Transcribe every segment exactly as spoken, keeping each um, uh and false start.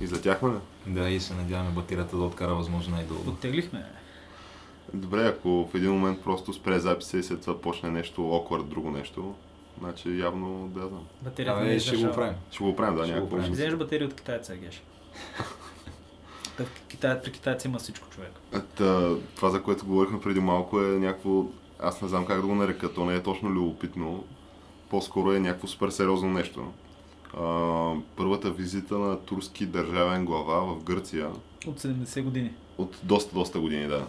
Излетяхме ли? Да, и се надяваме батирата да откара възможно най-дълго. Оттеглихме. Добре, ако в един момент просто спре записа и след това почне нещо awkward, друго нещо, значи явно да знам. Батерията а, не е ще го правим. Ще го правим, да, някакво. Ще вземеш батерия от китайца, Геш. При китайца има всичко, човек. Та, това, за което говорихме преди малко, е някакво... Аз не знам как да го нарека, то не е точно любопитно. По-скоро е някакво супер сериозно нещо. Uh, първата визита на турски държавен глава в Гърция. От седемдесет години. От доста, доста години, да.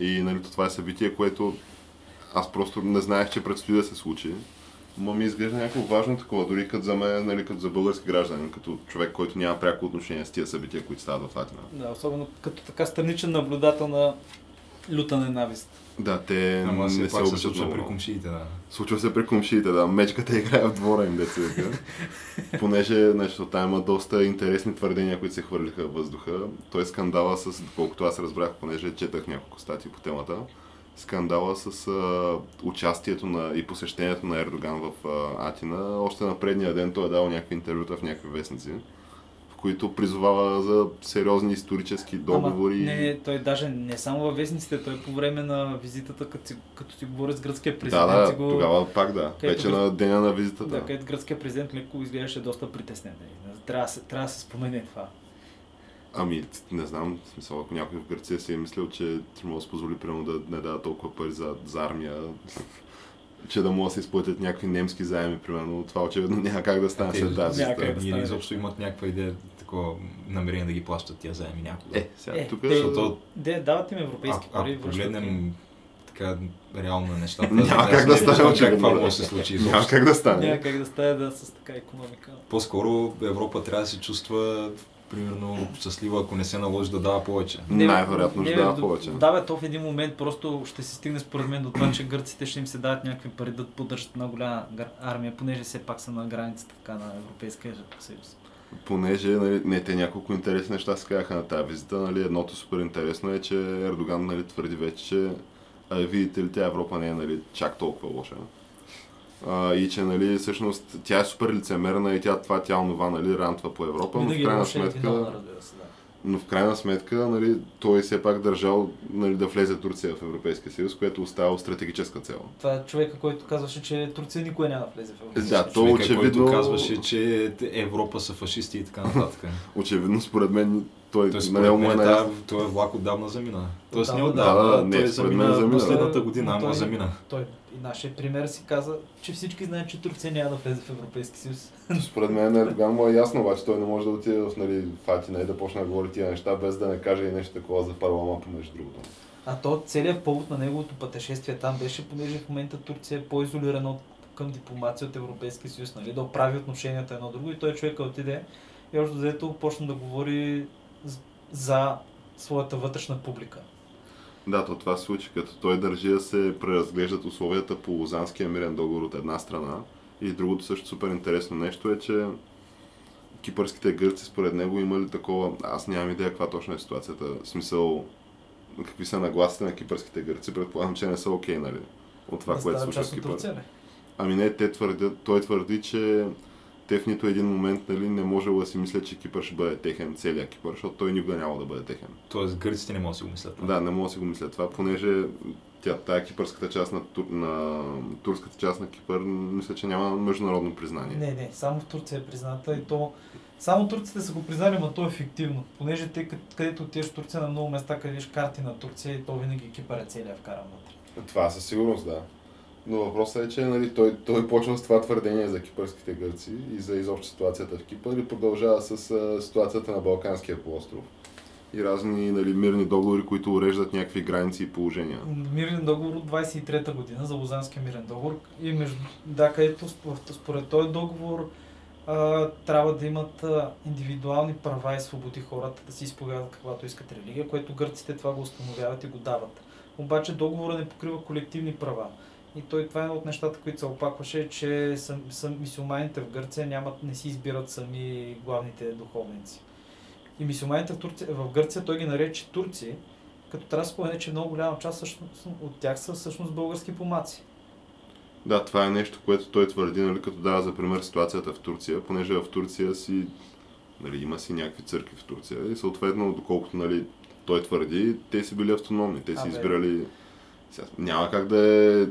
И нали, това е събитие, което аз просто не знаех, че предстои да се случи. Ма ми изглежда някакво важно такова, дори като за мен, нали, като за български граждани, като човек, който няма пряко отношение с тия събития, които стават в Атина. Да, особено като така страничен наблюдател на люта ненавист. Да, те Ама не се обичат. Случва при комшиите, да. Случва се при комшиите, да. Мечката играе в двора им, деца. Понеже нещо, там има доста интересни твърдения, които се хвърлиха във въздуха. Той скандала с, колкото аз разбрах, понеже четах няколко статии по темата, скандала с а, участието на и посещението на Ердоган в а, Атина. Още на предния ден той е дал някакви интервюта в някакви вестници, които призовава за сериозни исторически договори. Ама, не, той даже не само във вестниците, той по време на визитата, като, като ти говори с гръцкия президент. Да, да, го... тогава пак да, където, вече на деня на визитата. Да, където гръцкия президент леко изглеждаше доста притеснен. Трябва да се, се спомене това. Ами, не знам, в смисъл, ако някой в Гърция си е мислил, че може да се позволи примерно да не дава толкова пари за, за армия, че да могат да се изплатят някакви немски заеми, примерно. Това очевидно няма как да стане след тази визита. Ние изобщо имат някаква идея, такова намерение да ги плащат тия заеми някога. Е, сега е, тук е... Защото... Де, дават им европейски пари. Ако погледнем така реално нещата... няма как да стане очевидно. Няма как да стане. Няма как да стане да с така икономика. По-скоро Европа трябва да се чувства примерно щастлива, ако не се наложи да дава повече. Най-вероятно ще дава повече. Да, бе, то в един момент просто ще се стигне според мен до това, че гърците ще им се дават някакви пари да поддържат една голяма армия, понеже все пак са на границата така на Европейския съюз. Понеже, нали, не, те няколко интересни неща се казаха на тази визита, нали, едното супер интересно е, че Ердоган, нали, твърди вече, че а, видите ли, тя Европа не е, нали, чак толкова лоша. Uh, и че, нали, всъщност тя е супер лицемерна и тя това, тя онова, нали, рантва по Европа, но в крайна сметка, но в крайна сметка, нали, той все пак държал, нали, да влезе Турция в Европейския съюз, което остава стратегическа цел. Това е човека, който казваше, че Турция никога няма да влезе в Европейския съюз. Да, човека, очевидно... който казваше, че Европа са фашисти и така нататък. Очевидно, според мен, той, той според мен, мен е... той влак отдавна замина. Тоест не отдавна, да, да, не, той замина, замина последната година, ама той... замина. Той... И нашия пример си каза, че всички знаят, че Турция няма да влезе в Европейски съюз. Според мен Ердоган му е ясно, обаче той не може да отиде в, нали, Атина и да почне да говори тия неща, без да не каже и нещо такова за парламент, между другото. А то целият повод на неговото пътешествие там беше, понеже в момента Турция е по-изолирана към дипломация от Европейския съюз, нали, да оправи отношенията едно друго и той човека отиде и още взето почна да говори за своята вътрешна публика. Да, то това се случи, като той държи да се преразглеждат условията по Лозанския мирен договор от една страна. И другото също супер интересно нещо е, че кипърските гърци според него имали такова... Аз нямам идея каква точно е ситуацията. В смисъл, какви са нагласите на кипърските гърци, предполагам, че не са окей, okay, нали? От това, да, което случва в Кипър. Турция, ами не, те твърдят, той твърди, че те в нито един момент, нали, не можело да си мислят, че Кипър ще бъде техен, целият Кипър, защото той никога няма да бъде техен. Тоест гърците не могат да си го мислят това? Да, не могат да си го мислят това, понеже тя, тая кипърската част на, тур... на турската част на Кипър, мисля, че няма международно признание. Не, не, само в Турция е призната и то... Само турците са го признали, но то е фиктивно, понеже те, където отиеш в Турция, на много места къдеш карти на Турция и то винаги Кипър е целият вкаран вътре. Това със сигурност, да. Но въпросът е, че, нали, той, той почна с това твърдение за кипърските гърци и за изобщо ситуацията в Кипър и продължава с а, ситуацията на Балканския полуостров. и разни, нали, мирни договори, които уреждат някакви граници и положения. Мирен договор от двайсет и трета година за Лозанския мирен договор. И между, да, където според този договор а, трябва да имат а, индивидуални права и свободи хората да си изповядат каквато искат религия, което гърците това го установяват и го дават. Обаче договорът не покрива колективни права. И той, това е едно от нещата, които се опакваше, че сам, сам, мисюлманите в Гърция нямат, не си избират сами главните духовници. И мисюлманите в, Турция, в Гърция той ги нарече турци, като трябва да спомене, че много голяма част всъщност, от тях са всъщност български помаци. Да, това е нещо, което той твърди, нали, като дава за пример ситуацията в Турция, понеже в Турция си, нали, има си някакви църкви в Турция и съответно, доколкото, нали, той твърди, те си били автономни, те си избирали... Няма как да е...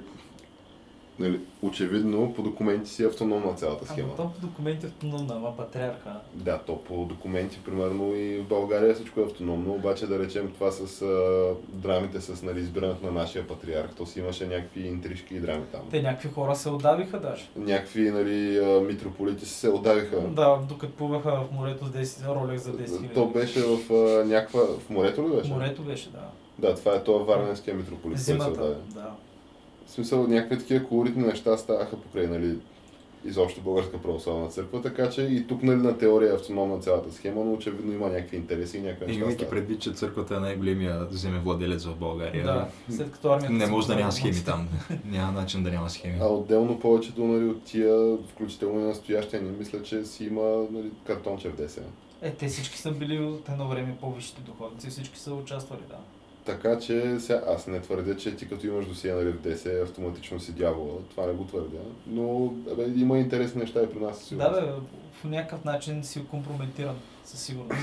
Нали, очевидно, по документи си е автономна цялата схема. Ама то по документи е автономна, ама патриарха. Да, то по документи, примерно и в България всичко е автономно, обаче да речем това с а, драмите с, нали, избирането на нашия патриарх, то си имаше някакви интрижки и драми там. Те някакви хора се отдавиха даже. Някакви, нали, митрополити се отдавиха. Да, докато плуваха в морето с десет ролех за десет хиляди. То беше в а, някаква... В морето ли беше? В морето беше, да. Да, това е това варненския митрополит, който се отдаде. Да. В смисъл, някакви такива колоритни неща ставаха покрай, нали, изобщо Българска православна църква, така че и тук, нали, на теория е автономна цялата схема, но очевидно има някакви интереси и някакви неща. И имайки предвид, че църквата е най-големия земевладелец в България. Да, след като армията... Не може да няма схеми там. Няма начин да няма схеми. А отделно повечето, нали, от тия, включително и настоящия, не мисля, че си има, нали, картонче в десен. Е, те всички са били от едно време повечето духовници, всички са участвали, да. Така че сега аз не твърдя, че ти като имаш досие, нали, в десет, автоматично си дявола. Това не го твърдя. Но бе, има интересни неща и при нас със сигурност. Да, бе, по някакъв начин си компрометиран със сигурност.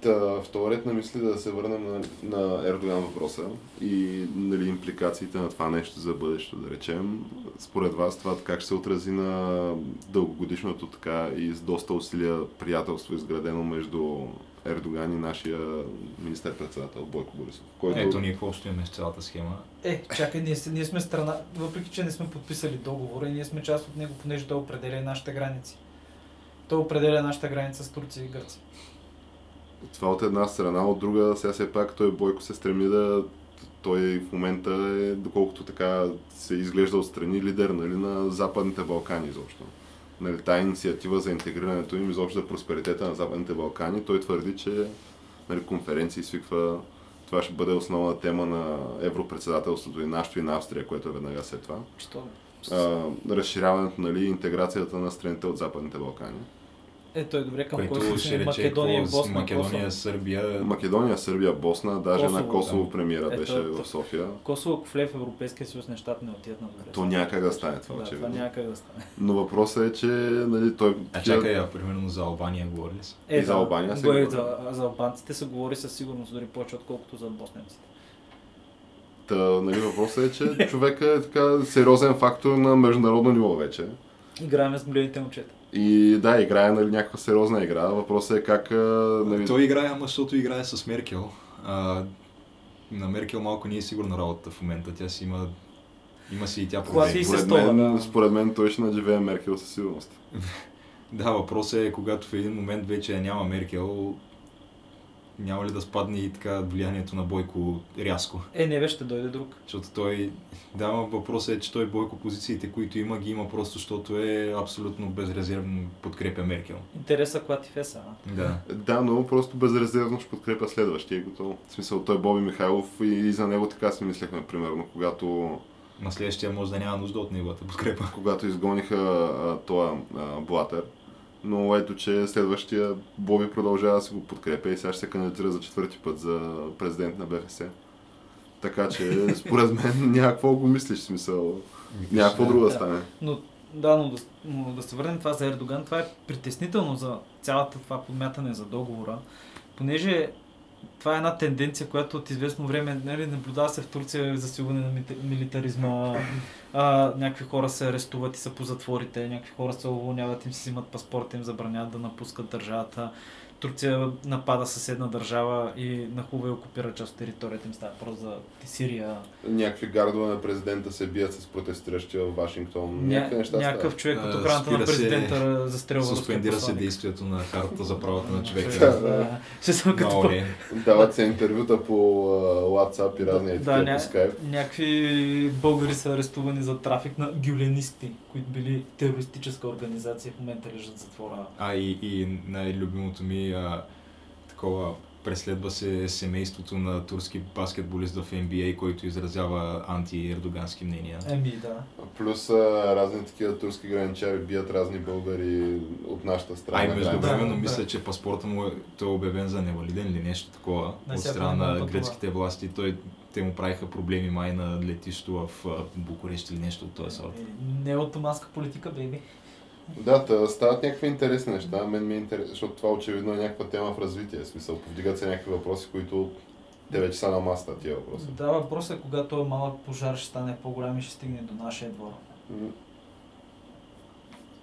Та, в този ред на мисли да се върнем на, на Ердоган въпроса и, нали, импликациите на това нещо за бъдещето, да речем. Според вас това как ще се отрази на дългогодишното така и с доста усилия приятелство изградено между Ердоган и нашия министър-председател Бойко Борисов. Който... Ето ние какво стоиме с цялата схема. Е, чакай, ние, ние сме страна, въпреки че не сме подписали договора и ние сме част от него, понеже той определя нашите граници. Той определя нашата граница с Турция и Гърция. Това от една страна, от друга, сега все пак той Бойко се стреми да... Той в момента е, доколкото така се изглежда отстрани, лидер, нали, на Западните Балкани изобщо. Нали, тая инициатива за интегрирането им, изобщо за просперитета на Западните Балкани, той твърди, че, нали, конференции свиква, това ще бъде основна тема на европредседателството и нашето и на Австрия, което е веднага след това. А, разширяването, нали, интеграцията на страните от Западните Балкани. Ето е добре към който ще Македония, Босна, Македония, Сърбия. Македония, Сърбия, Босна, даже Косово, на Косово да. Премиера ето, беше в София. Косово, ако влезе в Европейския съюз, нещата не отидат на добре. То някак да стане това, да, очевидно. Това някак да стане. Но въпросът е, че, нали, той... А чакай, а примерно за Албания говори ли са? Е, и за Албания се говори. За, за албанците се говори със сигурност, дори повече отколкото за босненците. Та, нали, въпросът е, че човека е така сериозен фактор на международно ниво вече. Играем с големите момчета. И да, играе, нали, някаква сериозна игра. Въпросът е как... Нали... Той играе, ама защото играе с Меркел. А, на Меркел малко не е сигурна работата в момента. Тя си има... Има си и тя проблеми. Според мен, според мен той ще надживее Меркел със сигурност. Да, въпросът е, когато в един момент вече няма Меркел, няма ли да спадне и така влиянието на Бойко рязко? Е, не бе, ще дойде друг. Защото той... Да, въпросът е, че той Бойко позициите, които има, ги има просто, защото е абсолютно безрезервно подкрепя Меркел. Интереса когато и феса, а? Да. Да, но просто безрезервно ще подкрепя следващия и готово. В смисъл, той Боби Михайлов и за него така си мислехме, примерно, когато... На следващия може да няма нужда от неговата подкрепа. Когато изгониха този Блатер. Но ето, че следващия Боби продължава да си го подкрепя и сега ще се кандидатира за четвърти път за президент на Б Ф С. Така че, според мен, някакво го мислиш, смисъл. Някакво друго да стане. Но, да, но да, но да се върнем това за Ердоган, това е притеснително за цялата това подмятане за договора, понеже това е една тенденция, която от известно време, нали, наблюдава се в Турция засилване на милитаризма, а, някакви хора се арестуват и са по затворите, някакви хора се уволняват, им си взимат паспорта, им забраняват да напускат държавата. Турция напада съседна държава и нахува и окупира част от територията им, става просто за Сирия. Някакви гардове на президента се бият с протестиращи в Вашингтон. Ня... Неща някакъв стават. Човек от охраната на президента се... застрелва. Суспендира се действието на хартата за правата на човека. Да. Ще съм като... Дават се интервюта по WhatsApp и разни етики по Skype. Някакви българи са арестувани за трафик на гюленисти, които били терористическа организация, в момента лежат затвора. А и, и най-любимото ми а, такова преследва се семейството на турски баскетболист в Н Б А, който изразява анти-ердогански мнения. Еми, да. Плюс а, разни такива турски граничари бият разни българи от нашата страна. Ай, междувременно да, мисля, да. че паспорта му е, той е обявен за невалиден или нещо такова не, от страна на гръцките власти. Той те му правиха проблеми май на летището в Букурещ или нещо от този сорт. Неотоманска политика, бейби. Да, тъ, стават някакви интересни неща. Мен ми е интересно, защото това очевидно е някаква тема в развитие. В смисъл, повдигат се някакви въпроси, които те вече са на масата, тия въпроси. Да, въпросът е кога този малък пожар ще стане по-голям и ще стигне до нашия двор.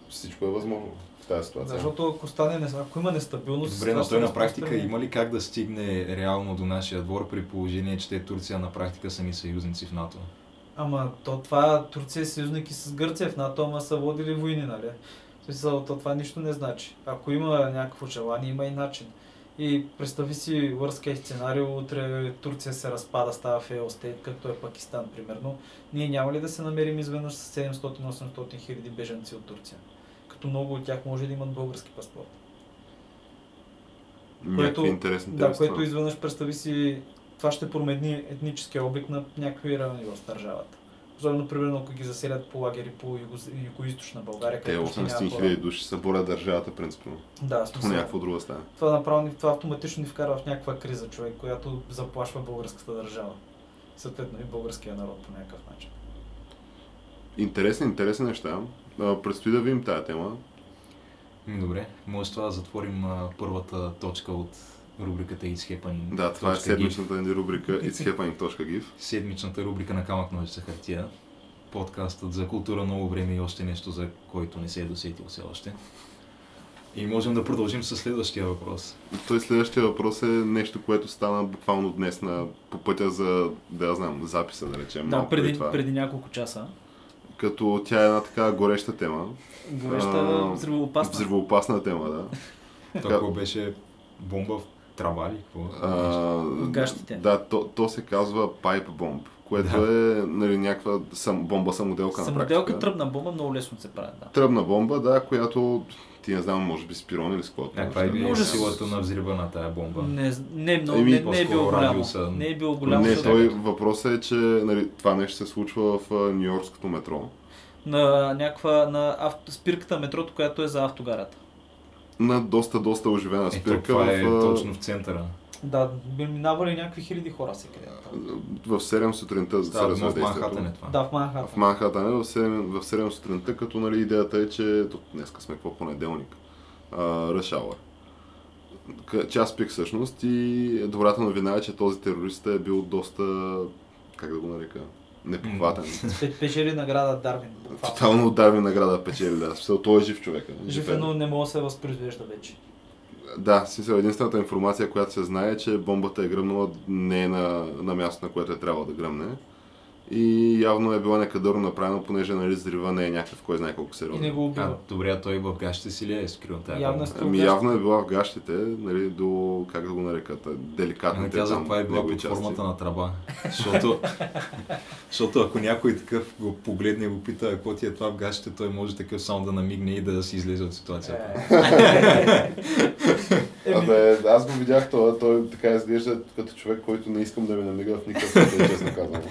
Всичко е възможно в тази ситуация. Защото ако стане, ако има нестабилност... Добре, но той на практика има ли как да стигне реално до нашия двор при положение, че те Турция на практика са ни съюзници в НАТО? Ама то това Турция е съюзники с Гърция в НАТО, ама са водили войни, нали? В смисъл, то това нищо не значи. Ако има някакво желание, има и начин. И представи си лърския сценарио, утре Турция се разпада, става фейл стейт, както е Пакистан, примерно. Ние няма ли да се намерим изведнъж с седемстотин до осемстотин хиляди беженци от Турция? Като много от тях може да имат български паспорт. Което, интересни да, което изведнъж представи си... Това ще промени етническия облик на някакви райони в държавата. Особено, примерно, ако ги заселят по лагери по югоизточна България. Те осемстотин хиляди души са борят държавата, принципно. Да, смисъл. По някаква друга стане. Това направо, това автоматично ни вкарва в някаква криза, човек, която заплашва българската държава. Съответно и българския народ по някакъв начин. Интересни, интересни неща. Предстои да видим тази тема. Добре, може това да затворим първата точка от рубриката It's Happening. Да, това е седмичната ни рубрика It's Happening.gif. Седмичната рубрика на камък, ножица, хартия. Подкастът за култура, ново време и още нещо, за който не се е досетил все още. И можем да продължим със следващия въпрос. Той следващия въпрос е нещо, което стана буквално днес на, по пътя за, да я знам, записа, да речем. Да, преди, преди няколко часа. Като тя е една така гореща тема. Гореща, а, взривоопасна. Взривоопасна тема, да. Така беше бомба в трава ли? Гащите. Да, то, то се казва pipe bomb, което да. е нали, някаква сам, бомба самоделка, самоделка на практика. Самоделка тръбна бомба много лесно се прави, да. Тръбна бомба, да, която ти не знам, може би с пирон или с каквото. Каква е била силата на взрива на тая бомба? Не, не, много, Еми, не, не е било голямо. Не е било голямо. Не, той въпросът е, че нали, това нещо се случва в ню-йоркското метро. На някаква на авто, спирката метрото, която е за автогарата. На доста, доста оживена спирка. Това е в... точно в центъра. Да, минавали някакви хиляди хора се където. В седем сутринта, за да, сериозно действието. Да, в Манхатън е това. Да, в Манхатън. В Манхатън е в седем сутринта, като нали, идеята е, че днеска сме какво понеделник. Rush hour. Час пик всъщност и добрата новина е, че този террорист е бил доста, как да го нарека, непохватен. Печели награда Дарвин. Тотално Дарвин награда печели, да. Смисъл, той е жив човек. Жив, но не мога да се възпроизвежда вече. Да, смисъл, единствената информация, която се знае е, че бомбата е гръмнала не на, на място, на което е трябвало да гръмне. И явно е била некадърно направена, понеже нали взрива не е някакъв, кой знае колко сериозно. И не го убива. А, добре, а той в гащите си ли е скрил тази бомба? Ами явно е била в гащите, нали, до, как да го нарекат, деликатните там негови части. Това е била под формата на тръба, защото, защото ако някой такъв го погледне и го пита, ако ти е това в гащите, той може такъв само да намигне и да си излезе от ситуацията. Абе, аз го видях това, той така изглежда като човек, който не искам да ми намига в никакъв случай, честно казвам.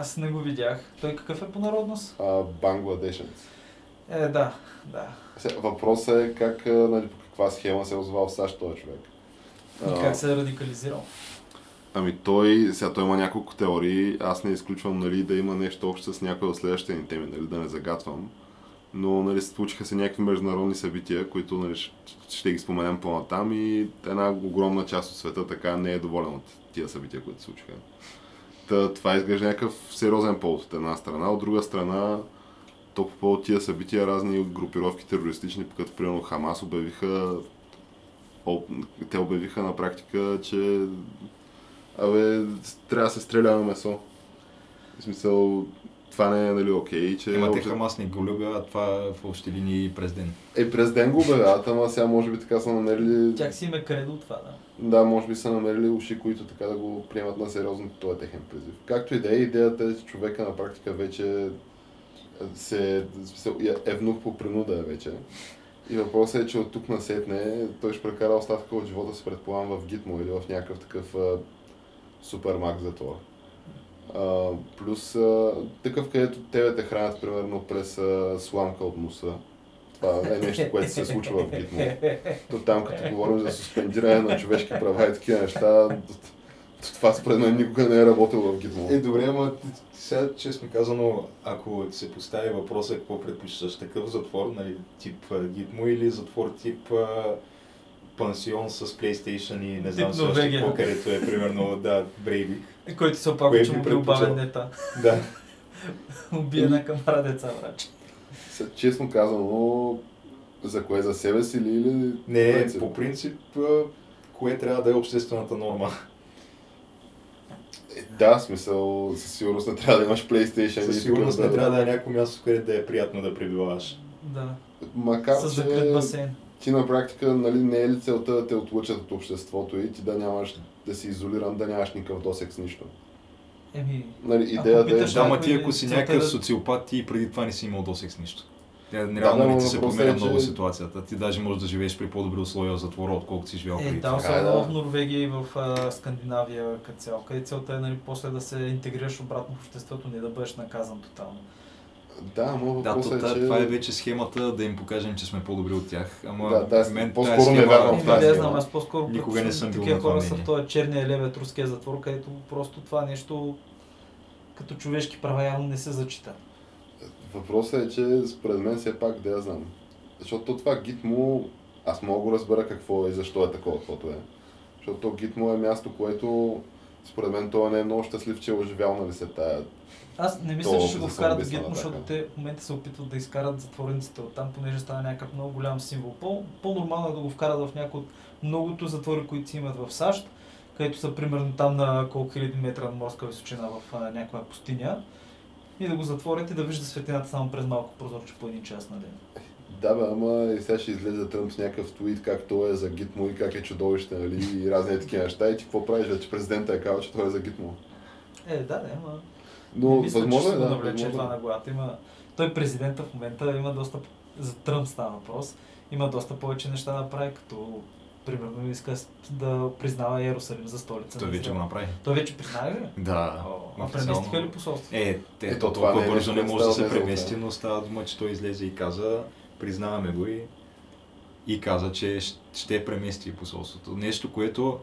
Аз не го видях. Той какъв е по народност? А, бангладешенец. Е, да, да. Въпросът е как, нали, по каква схема се е озвал в САЩ този човек. И а, как се е радикализирал? Ами той, сега той има няколко теории, аз не изключвам, нали, да има нещо общо с някои от следващите ни теми, нали, да не загатвам. Но, нали, случиха се някакви международни събития, които, нали, ще ги споменем по-натам и една огромна част от света така не е доволен от тия събития, които се случиха. Това изглежда някакъв сериозен повод от една страна, от друга страна то по повод тия събития разни групировки терористични, като примерно Хамас обявиха те обявиха на практика, че абе, трябва да се стреля на месо. В смисъл, това не е, нали, окей, че... Ема те Хамас не го любят, това в общи линии през ден. Е, през ден го обявяват, ама сега може би така са намерили... Чак си има кредо това, да. Да, може би са намерили уши, които така да го приемат на сериозно, това е техен призив. Както и да е, идеята е, че човека на практика вече се... е внук по принуда вече. И въпросът е, че от тук насетне той ще прекара остатъка от живота си, предполагам, в Гитмо или в някакъв такъв а, супермак затвор. А, плюс а, такъв, където тебе те хранят, примерно, през а, сламка от муса. Това е нещо, което се случва в Гитмо. То там, като говорим за суспендиране на човешки права и такива неща, това според мен никога не е работило в Гитмо. Е, добре, ама сега, честно казано, ако се постави въпроса, какво предпочиташ, такъв затвор, нали, тип Гитмо или затвор тип а, пансион с PlayStation и не знам също какво, където е примерно, да, Брейвик. Който се оплаква, че му бил бавен дета. Да. Убие една камара деца, врач. Честно казано, за кое, за себе си ли или... Не, принцип? По принцип, кое трябва да е обществената норма. Да, смисъл, със сигурност не трябва да имаш PlayStation. Със сигурност да... не трябва да е някакво място, където да е приятно да пребиваш. Да. Макар, със закрит басейн. Ти на практика, нали, не е ли целта да те отлъчат от обществото и ти да нямаш, да си изолиран, да нямаш никакъв досек с нищо? Еми, нали, идеята е... Да, ма ти ако си някакъв социопат, ти преди това не си имал досек с нищо. Нереално да, ли ти се променя че... много ситуацията? Ти даже можеш да живееш при по-добри условия в затвора, отколкото си живял е, преди това. Да, особено в Норвегия и в а, Скандинавия като цяло, къде целта е, нали, после да се интегрираш обратно в обществото, не да бъдеш наказан тотално. Да, мога да после, това, че... това е вече схемата да им покажем, че сме по-добри от тях. Ама да, да, мен тази схема... Не вярвам, тази не знам, аз по-скоро никога не съм бил на това мнение. Такива хора са в този черния лебед, руския затвор, където просто това нещо като човешки права явно не се зачита. Въпросът е, че според мен все пак, да я знам. Защото това Гитмо, аз мога го разбера какво е и защо е такова, каквото е. Защото Гитмо е място, което според мен това не е много щастлив, че е оживял, нали, се тая. Аз не мисля, че ще го вкарат в Гитмо, защото те в момента се опитват да изкарат затворниците от там, понеже става някакъв много голям символ. По, по-нормално е да го вкарат в някои от многото затвори, които си имат в САЩ, където са примерно там на колко хиляди метра на морска височина в а, някаква пустиня. И да го затворят и да вижда светлината само през малко прозорче по един час на ден. Да бе, ама и сега ще излезе Тръмп с някакъв твит, как той е за Гитмо и как е чудовище, нали, и разни такива неща. И ти какво правиш, че президента е казал, че той е за Гитмо? Е, да, да, ама... Но не мисля, възможно, че ще да, го навлече възможно. Това на главата. Има... Той президента в момента има доста... За Тръмп става въпрос. Има доста повече неща да прави, като... Примерно иска да признава Йерусалим за столица. Той вече го направи. Той вече признава ли? Да. О, а преместиха ли посолството? Е, ето е, толкова бързо не може да се премести, да. Но става дума, че той излезе и каза, признаваме го и, и каза, че ще премести посолството. Нещо, което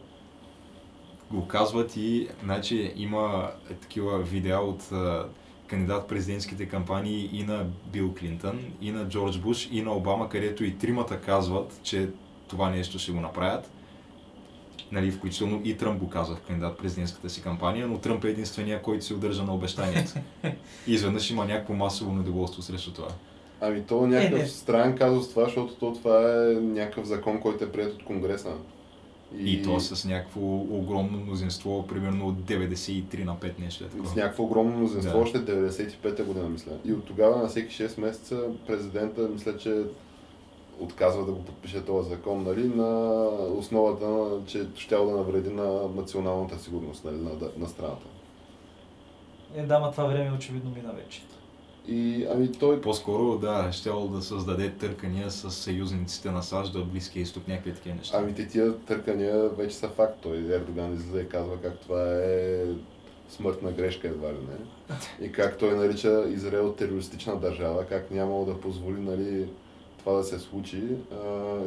го казват и, значи, има такива видеа от кандидат-президентските кампании и на Бил Клинтън, и на Джордж Буш, и на Обама, където и тримата казват, че това нещо ще го направят. Нали, включително и Тръмп го каза в кандидат-президентската си кампания, но Тръмп е единствения, който се удържа на обещанието. И изведнъж има някакво масово недоволство срещу това. Ами то някакъв е, странен казус това, защото то това е някакъв закон, който е приет от Конгреса. И, и то с някакво огромно мнозинство, примерно от деветдесет и три на пет нещо. С някакво огромно мнозинство, да. Още деветдесет и пета година, мисля. И от тогава на всеки шест месеца президента, мисля, че отказва да го подпише този закон, нали, на основата, че ще да навреди на националната сигурност, нали, на, на страната. Е, да, ма това време очевидно мина вече. И, ами той... По-скоро, да, ще да създаде търкания с съюзниците на САЩ до Близкия изток, някакви такива неща. Ами те тия търкания вече са факт. Той Ердоган излиза и казва как това е смъртна грешка, едва ли не. И как той нарича Израел терористична държава, как нямало да позволи, нали, това да се случи,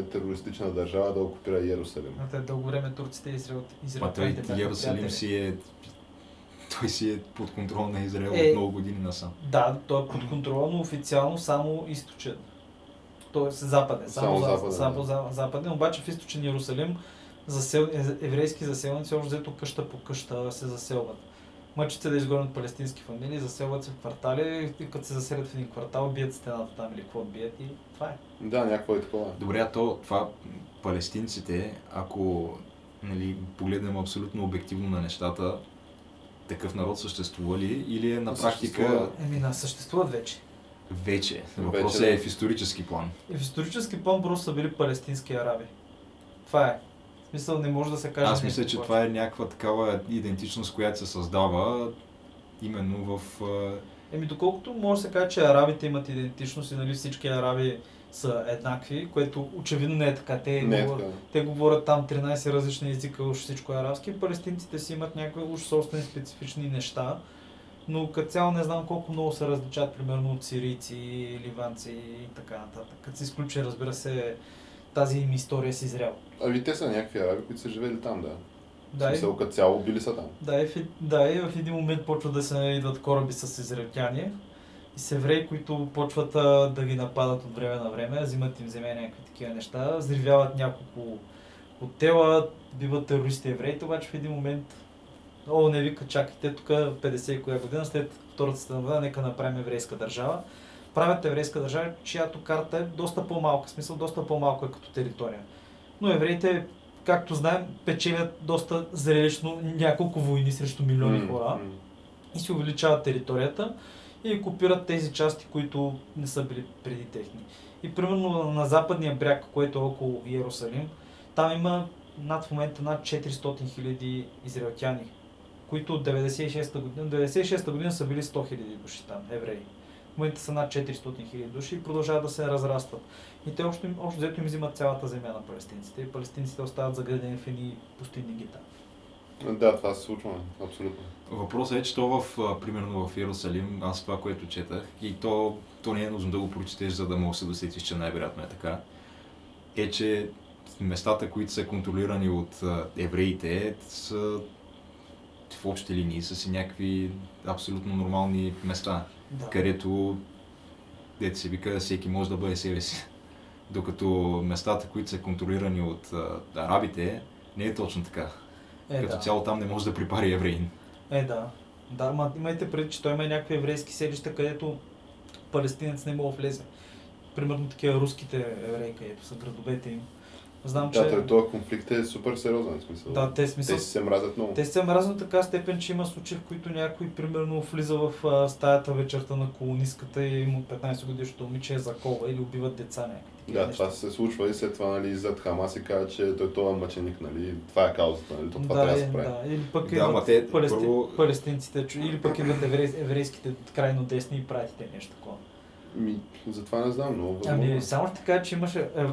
е терористична държава да окупира Йерусалим. А те дълго време турците и Израел... Израел той Йерусалим си е... Той си е под контрол на Израел е, от много години насам. Да, той е под контрол, но официално само източен. Тоест западен. Само, само западен, само, да. Западен, обаче в източен Йерусалим засел... еврейски заселници още взето къща по къща се заселват. Мъчат се да изгонят палестински фамилии, заселват се в квартали и като се заселят в един квартал, бият стената там или какво бият и това е. Да, някакво е такова. Добре, а то това палестинците, ако нали, погледнем абсолютно обективно на нещата, такъв народ съществува ли или е на практика... Еми, на съществуват вече. Вече. Въпросът е в исторически план. И в исторически план просто са били палестински араби. Това е. В смисъл не може да се каже... Аз мисля, че това е някаква такава идентичност, която се създава именно в... Еми, доколкото може да се каже, че арабите имат идентичност и нали всички араби са еднакви, което очевидно не е така. Те, не е говорят, така. Те говорят там тринайсет различни езика, уж всичко е арабски. Палестинците си имат някакви уж собствени специфични неща, но като цяло не знам колко много се различат, примерно от сирийци, ливанци и така нататък. Като се изключи, разбира се, тази им история с Израел. Ами те са някакви араби, които са живели там, да. Да, смисъл, като цяло били са там. Да и, в, да, и в един момент почват да се идват кораби с израелтяни и с евреи, които почват а, да ги нападат от време на време, взимат им земя някакви такива неща, взривяват няколко хотела, биват терористи евреите, обаче в един момент о, не вика, чакайте, тук петдесет и коя година, след Втората световна война, нека направим еврейска държава. Правят еврейска държава, чиято карта е доста по-малка, смисъл доста по-малка е като територия. Но евреите, както знаем, печелят доста зрелищно няколко войни срещу милиони mm, хора mm. и си увеличават територията и купират тези части, които не са били преди техни. И примерно на западния бряг, който е около Йерусалим, там има над в момента над четиристотин хиляди израелтяни, които от деветдесет и шеста година, деветдесет и шеста година са били сто хиляди души там, евреи. В момента са над четиристотин хиляди души и продължават да се разрастват. И те общо, общо взето им взимат цялата земя на палестинците и палестинците остават заградени в едни пустинни гета. Да, това се случва, абсолютно. Въпросът е, че то в, примерно в Йерусалим, аз това, което четах, и то, то не е нужно да го прочетеш, за да мога се досетиш, че най-вероятно е така, е, че местата, които са контролирани от евреите, са в общи линии са си някакви абсолютно нормални места, да. Където, дето се вика, всеки може да бъде себе си. Докато местата, които са контролирани от а, арабите, не е точно така. Е, като да. Цяло там не може да припари евреин. Е, да. Да, ма, имайте преди, че той има някакви еврейски селища, където палестинец не мога влезе. Примерно такива руските евреи, където са градовете им. Знам, да, че... този конфликт е супер сериозен, в смисъл. Да, те, смисъл... те се мразят много. Те се мразят в така степен, че има случаи, в които някой, примерно, влиза в а, стаята вечерта на колонистката и му петнайсет годишното момиче е заколва или убиват деца някакви. Да, неща. Това се случва и след това, нали, зад Хамас и казва, че той това е мъченик, нали, това е каузата, нали, то това да, трябва да се прави. Да, или пък да, идват те... палести... Първо... палестинците, или пък идват еврей... еврейските крайно десни и пратите нещо такова. Ми, затова не знам, но... Ами, само ще кажа, че имаше е,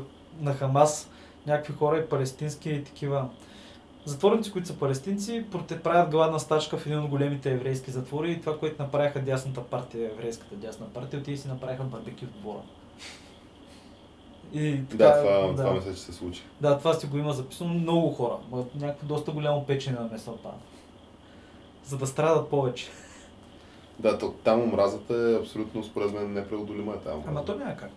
на Хамас някакви хора и палестински и такива затворници, които са палестинци, правят гладна стачка в един от големите еврейски затвори и това, което направиха дясната партия, еврейската дясна партия, те си направиха барбекю в двора. И така, да, това, да, това мисля, че се случи. Да, това си го има записано много хора, някакво доста голямо печене на месо пада, за да страдат повече. Да, там омразата е абсолютно според мен непреодолима е там. Ама то няма как.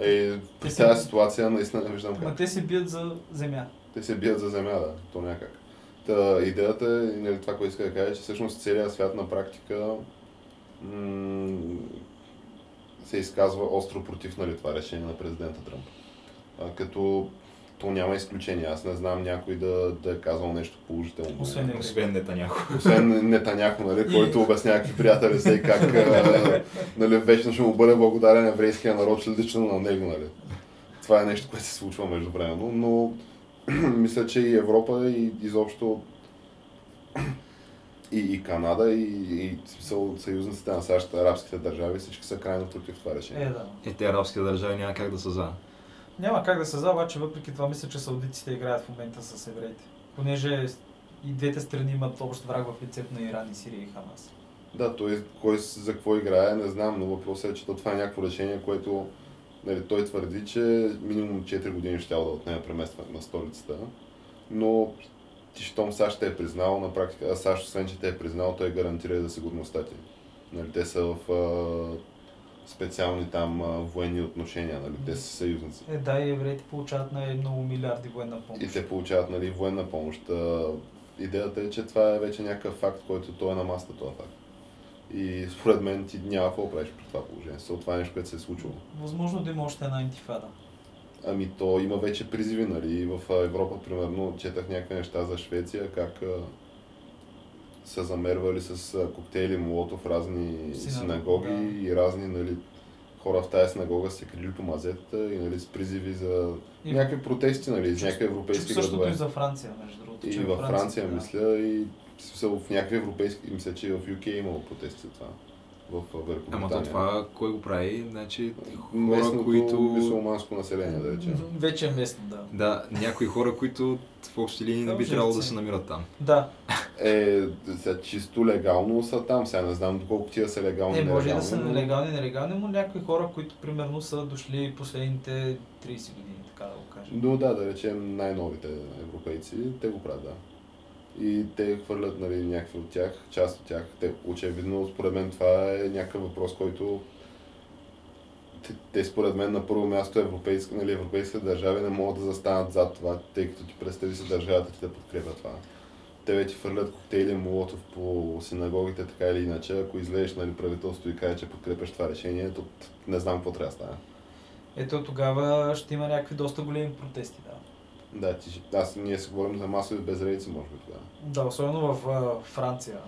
Е, при тази ситуация наистина не виждам как. А те се бият за земя. Те се бият за земя, да, то някак. Та, идеята е, нали, това, което иска да кажа, че всъщност целият свят на практика м- се изказва остро против, нали, това решение на президента Трамп. А, като то няма изключение, аз не знам някой да, да е казал нещо положително. Освен, Освен Нетаняхо. Освен Нетаняхо, нали, който обясня какви приятели са и как нали, вечно ще му бъде благодарен еврейския народ, че лично на него. Нали. Това е нещо, което се случва междувременно, но мисля, че и Европа и изобщо и, и Канада и, и съюзниците на САЩ, арабските държави, всички са крайно против това решение. Е, да. И те арабски държави няма как да са за. Няма как да се за, обаче въпреки това мисля, че саудитците играят в момента с евреите. Понеже и двете страни имат общ враг в лицето на Иран и Сирия и Хамас. Да, той кой за какво играе, не знам, но въпросът е, че това е някакво решение, което нали, той твърди, че минимум четири години ще да отнеме преместване на столицата. Но щом САЩ те е признал, на практика, а САЩ освен, че те е признал, той гарантира за сигурността ти. Нали, те са в... специални там а, военни отношения, нали, те са съюзници. Е, да, и евреите получават нали, много милиарди военна помощ. И те получават нали, военна помощ. А, идеята е, че това е вече някакъв факт, който той е на масата, това факт. И според мен ти няма какво правиш при това положение. Също това е нещо, което се е случило. Възможно да има още една интифада. Ами то има вече призиви, нали? В Европа, примерно, четах някакви неща за Швеция, как а, са замервали с а, коктейли молотов разни синагоги, да. И разни, нали, хора в тая синагога се крили по мазетата и, нали, с призиви за и... някакви протести, нали, за някакви европейски градове. Същото и за Франция, между другото. И във Франция, Франция да. мисля, и в някакви европейски, мисля, че в Ю Кей е имало протести за това. В Ама то това, кой го прави, значи хора, местното, които... мюсюлманско население, да речем. Вече е местно, да. Да, някои хора, които в общи линии не би трябвало да се намират там. Да. Е, сега чисто легално са там, сега не знам доколко тия са легални, нелегални. Не, може да са нелегални, нелегални, но някои хора, които примерно са дошли последните трийсет години, така да го кажем. Но да, да речем най-новите европейци, те го правят, да. И те хвърлят, нали, някакви от тях, част от тях. Те очевидно, според мен това е някакъв въпрос, който те, те според мен на първо място европейска, нали, европейските държави не могат да застанат зад това, тъй като ти представи се държавата, ти да подкрепя това. Те вече хвърлят коктейли молотов по синагогите, така или иначе. Ако излезеш, нали, правителството и каже, че подкрепяш това решение, то не знам какво трябва да стане. Ето тогава ще има някакви доста големи протести, да. Да, ти, аз, ние се говорим за масови безредици, може би тогава. Да, особено в а, Франция.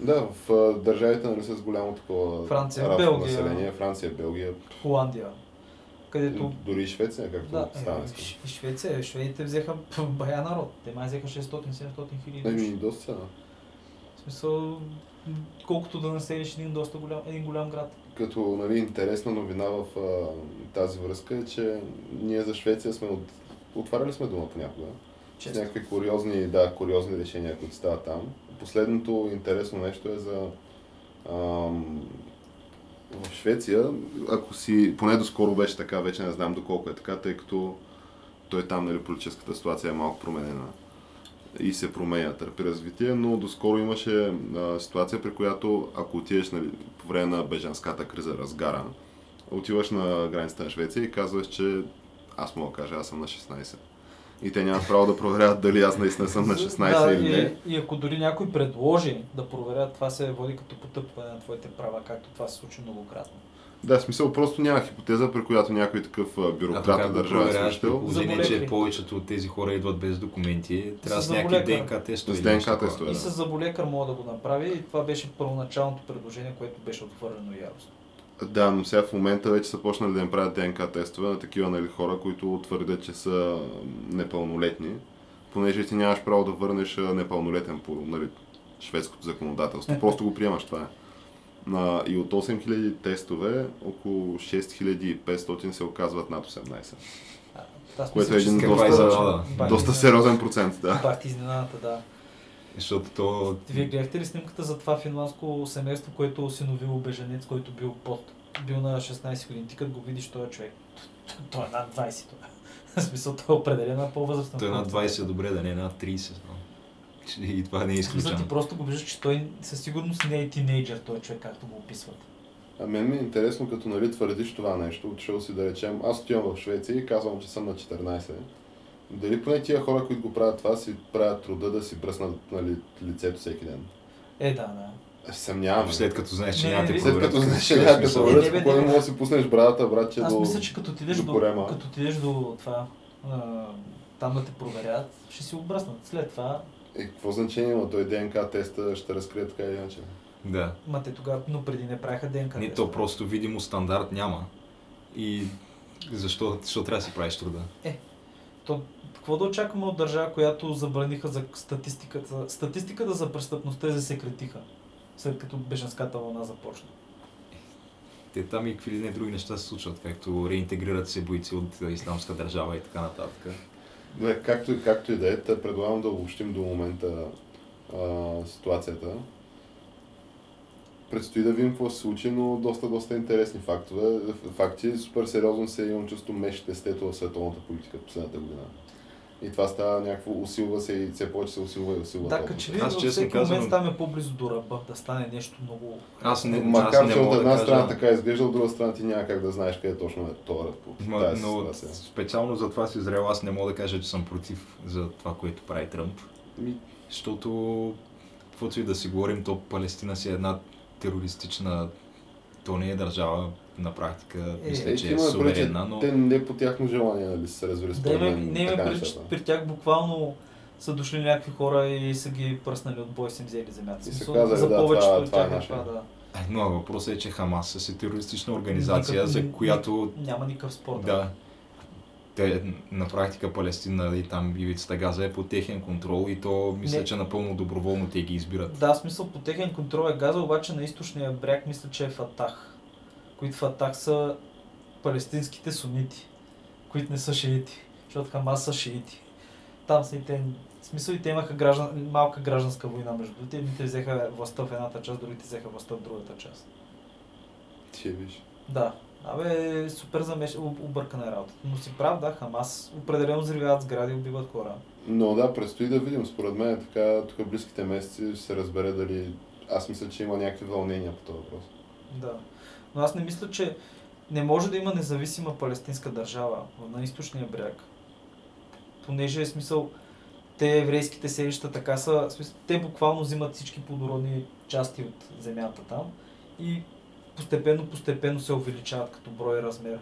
Да, в а, държавите, нали, с голямо такова Франция, арабско Белгия, население. Франция, Белгия, Холандия. Където... Дори и Швеция, както да, стане. Е, Ш- Швеция, шведите взеха бая народ. Те май взеха шестстотин до седемстотин хиляди. Еми и доста цена. В смисъл, колкото да населиш един доста голям, един голям град. Като, нали, интересна новина в а, тази връзка е, че ние за Швеция сме от... Отваряли сме дума понякога. Често. С някакви куриозни, да, куриозни решения, които стават там. Последното интересно нещо е за... Ам, в Швеция, ако си... Поне доскоро беше така, вече не знам доколко е така, тъй като той там, нали, политическата ситуация е малко променена и се променя, търпи развитие, но доскоро имаше а, ситуация, при която ако отидеш, нали, по време на бежанската криза, разгара, отиваш на границата на Швеция и казваш, че аз мога да кажа, аз съм на шестнайсет. И те нямат право да проверяват дали аз наистина съм на шестнайсет да, или не. И, и ако дори някой предложи да проверят, това се води като потъпване на твоите права, както това се случи многократно. Да, в смисъл, просто няма хипотеза, при която някой такъв бюрократ държавен служител. Положение, че повечето от тези хора идват без документи, трябва с, с някакви ДНК тестове. С ДНК тестове. И с заболекар мога да го направи и това беше първоначалното предложение, което беше отхвърлено яростно. Да, но сега в момента вече са почнали да им правят ДНК тестове на такива, нали, хора, които твърдят, че са непълнолетни, понеже ти нямаш право да върнеш непълнолетен по, нали, шведското законодателство. Просто го приемаш това. А, и от осем хиляди тестове, около шест хиляди и петстотин се оказват над осемнайсет. А, което е един доста, доста сериозен процент. Да. Бах ти изненадата, да. Защото то... Вие гледахте ли снимката за това финландско семейство, което осиновило беженец, който бил под, бил на шестнайсет години? Ти като го видиш този човек, той е над двайсет. В смисъл, той е определена по-възрастна. Той е над двайсет, добре, да не е над трийсет. И това не е изключено. Ти просто го виждаш, че той със сигурност не е тинейджър, той човек, както го описват. А мен ми е интересно, като, нали, твърдиш това нещо, отишъл си, да речем, аз отивам в Швеция и казвам, че съм на четиринайсет. Дали поне тия хора, които го правят това, си правят труда да си бръснат, нали, лицето всеки ден? Е, да, да. Съмнявам. След като знаеш, че няма те проверят. След като знаеш, че няма те проверят, спокойно мога да си пуснеш брадата, братче, аз до... Аз мисля, че като отидеш до, до, като отидеш до това, а, там да те проверят, ще си обръснат. След това... Е, какво значение има? Той ДНК теста ще разкрие така или иначе. Да. Ма те тогава, но преди не правиха ДНК теста. Не, то просто видимо стандарт няма. И защо, защо трябва да си правиш труда? Е. То, какво да очакваме от държава, която забраниха за статистиката, статистиката за престъпността и засекретиха, след като беженската вълна започна? Те там и какви ли не други неща се случват, както реинтегрират се бойци от Исламска държава и така нататък. Да, както, както и да е, предлагам да обобщим до момента а, ситуацията. Предстои да видим какво се случи, но доста, доста интересни фактове. Факти. Супер сериозно се имам чувство меш тестето в световната политика в последната година. И това става някакво, усилва се и все повече се усилва и усилва. Да, като че видно всеки казвам... момент ставаме по-близо до ръба, да стане нещо много... Аз не, макар аз не че от една да кажа... страна така изглежда, от друга страна ти няма как да знаеш къде точно е този ръб. Но, но специално за това с Израел аз не мога да кажа, че съм против за това, което прави Тръмп. Ми... Защото, каквото и да си говорим, то Палестина си е една терористична то не е държава, на практика мисля, е, че е суверенна, но... Те не по тяхно желание, нали се развили според мен. Не, не, при, при тях буквално са дошли някакви хора и са ги пръснали от бой, са им взели земята. И са казали, за да, повечето от тях е това, да. Но въпросът е, че Хамас е терористична организация, никакъв, за която... Няма никакъв спор, да. да. Те, на практика Палестина и там ивицата Газа е по техен контрол и то мисля, не. че напълно доброволно те ги избират. Да, смисъл по техен контрол е Газа, обаче на източния бряг мисля, че е Фатах, които Фатах са палестинските сунити, които не са шиити, защото Хамас са шиити. Там са и те, в смисъл и те имаха граждан, малка гражданска война между те, едните взеха властта в едната част, другите взеха властта в другата част. Ти виж. Да. Абе, супер замеш... объркана е работа. Но си прав, да, Хамас определено взривяват сгради и убиват хора. Но да, предстои да видим. Според мен така, тук близките месеци ще се разбере дали... Аз мисля, че има някакви вълнения по този въпрос. Да. Но аз не мисля, че не може да има независима палестинска държава на източния бряг. Понеже е смисъл, те еврейските селища така са... Смисъл, те буквално взимат всички плодородни части от земята там и постепенно, постепенно се увеличават като брой и размер.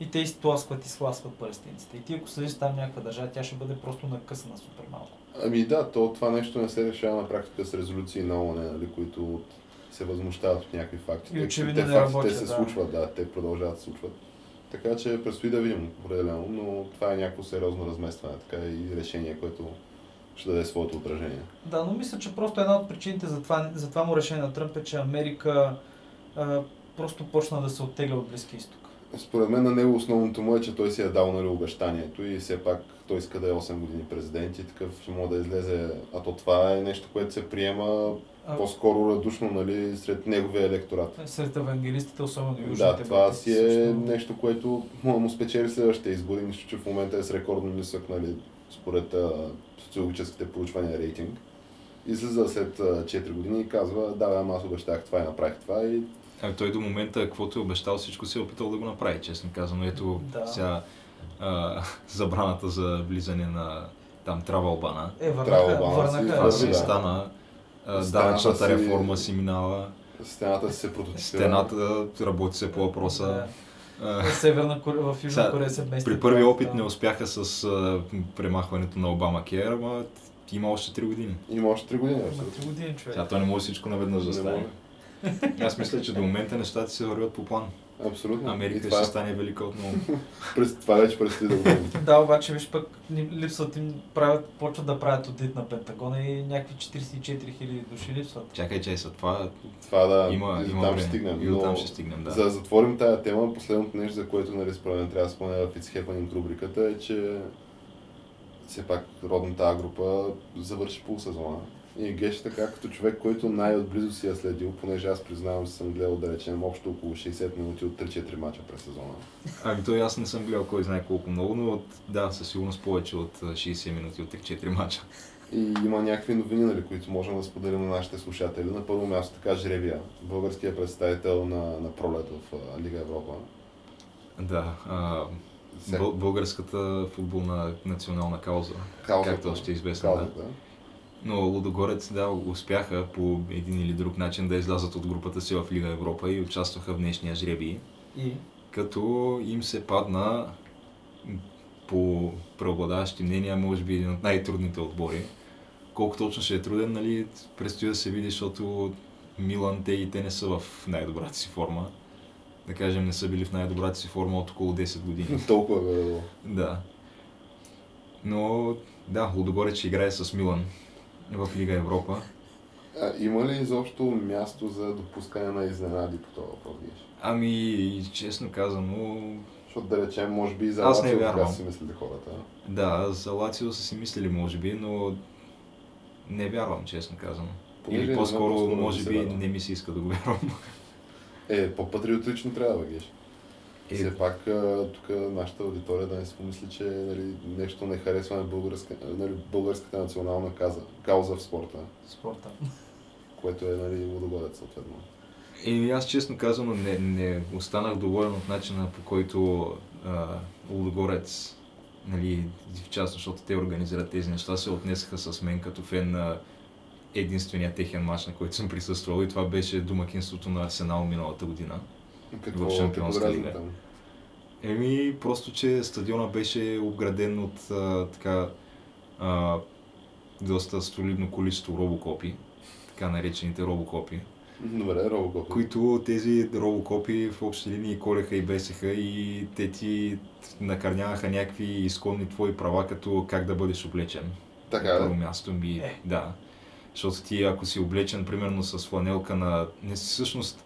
И те изтласкват и сласкват палестинците. И ти ако съдиш там някаква държава, тя ще бъде просто накъсана супер малко. Ами да, то това нещо не се решава на практика с резолюции на ООН, нали, които се възмущават от някакви факти. И очевидно те, не факти, работят, те се да. случват, да, те продължават да се случват. Така че предстои да видим определено, но това е някакво сериозно разместване, така и решение, което ще даде своето отражение. Да, но мисля, че просто една от причините за това, за това му решение на Тръмп е, че Америка а, просто почна да се оттегля от Близкия изток. Според мен на него основното му е, че той си е дал, нали, обещанието и все пак той иска да е осем години президент и такъв ще мога да излезе. А то това е нещо, което се приема а... по-скоро радушно, нали, сред неговия електорат. Сред евангелистите, особено южните. Да, това си е също... нещо, което му спечели следващия избори, нищо, че в момента е с рекордно нисък, нали, според а, социологическите проучвания рейтинг. Излиза след четири години и казва, да, ама аз обещах това и направих това и... А той до момента, каквото е обещал, всичко се е опитал да го направи, честно казано. Ето да. сега а, забраната за влизане на там Травълбана. Е, върнаха. Това се стана. Данъчната реформа си минава. Стената се прототипира. Стената работи се по въпроса. Да. В Северна Корея, в Южна Корея се вмести. При първи опит да. не успяха с а, премахването на Обамакер, ама има още три години. Има още три години. Има три години, човек. Сега той не може всичко наведнъж да стане. Аз мисля, че до момента нещата се вървят по план. Абсолютно. Америка ще е... стане велика отново. Това вече предстои да го видим. Да, обаче виж пък липсват им, правят, почват да правят одит на Пентагона и някакви четиридесет и четири хиляди души липсват. Чакай, чай са това. Това да, има, има там ще стигнем. И но... там ще стигнем, да. За да затворим тая тема, последното нещо, за което нали справен трябва да спомня в It's Happening рубриката е, че все пак родната група завърши полусезона. И геше така, като човек, който най-отблизо си я следил, понеже аз признавам, че съм гледал, да речем, общо около шейсет минути от три-четири мача през сезона. Ами той аз не съм гледал кой знае колко много, но от, да, със сигурност повече от шейсет минути от три-четири мача. И има някакви новини, нали, които можем да споделим на нашите слушатели. На първо място така жребия, българския представител на, на пролет в Лига Европа. Да. А... Всек... Българската футболна национална кауза, кауза както още е известна. Кауза, да. Но Лудогорец, да, успяха по един или друг начин да излязат от групата си в Лига Европа и участваха в днешния жребий. И? Като им се падна, по преобладаващи мнения, може би един от най-трудните отбори. Колко точно ще е труден, нали, предстои да се види, защото Милан, те и те не са в най-добрата си форма. Да кажем, не са били в най-добрата си форма от около десет години. Толкова е било. Да. Но, да, Лудогорец ще играе с Милан в Лига Европа. А, има ли изобщо място за допускане на изненади по това въпрос? Ами, честно казано... Защото да речем, може би и за Лацио така си мислили хората. Да, за Лацио са си мислили, може би, но не вярвам, честно казано. Понижи Или по-скоро, по-скоро може би, не ми се иска да го вярвам. Е, по-патриотично трябва да геш. Е... Все пак, тук нашата аудитория да не си помисли, че нали, нещо не харесва на българска, нали, българската национална каза, кауза в спорта. Спорта. Което е нали, Лудогорец, съответно. И аз честно казано не, не останах доволен от начина, по който а, Лудогорец, нали, в частност, защото те организират тези неща, се отнесаха с мен като фен на единствения техен мач, на който съм присъствал и това беше домакинството на Арсенал миналата година. Какво, в Шампионска лига. Еми, просто, че стадиона беше обграден от а, така а, доста солидно количество робокопи, така наречените робокопи. Добре, робокопи. Които тези робокопи в общи линии колеха и бесеха и те ти накърняваха някакви изконни твои права, като как да бъдеш облечен. Така, на първо място ми, е. да. Защото ти, ако си облечен, примерно с фланелка на... Не, всъщност,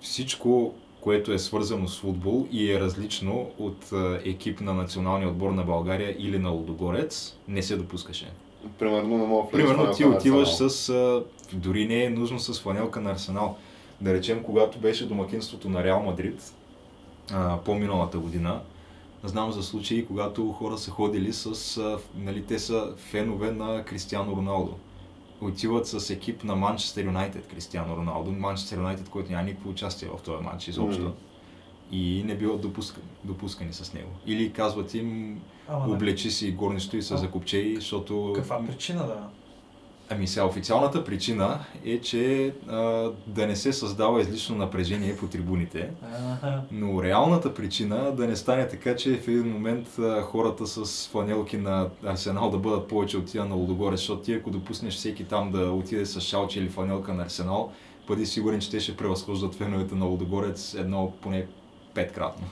всичко, което е свързано с футбол и е различно от екип на националния отбор на България или на Лудогорец, не се допускаше. Примерно на моя Примерно ти отиваш с... Дори не е нужно с фланелка на Арсенал. Да речем, когато беше домакинството на Реал Мадрид, по-миналата година, знам за случаи, когато хора са ходили с... Нали, те са фенове на Кристиано Роналдо. Отиват с екип на Манчестър Юнайтед, Кристиано Роналдо, Манчестър Юнайтед, който няма никакво участие в този матч изобщо. Mm. И не биват допускани, допускани с него. Или казват им, Ама, облечи да. си горнището и са закопчеи, защото... Каква причина да? Ами сега, официалната причина е, че а, да не се създава излишно напрежение по трибуните, но реалната причина да не стане така, че в един момент а, хората с фланелки на Арсенал да бъдат повече от тия на Лудогорец, защото ти ако допуснеш всеки там да отиде с шалче или фланелка на Арсенал, бъди сигурен, че те ще превъзхождат феновете на Лудогорец едно поне петкратно.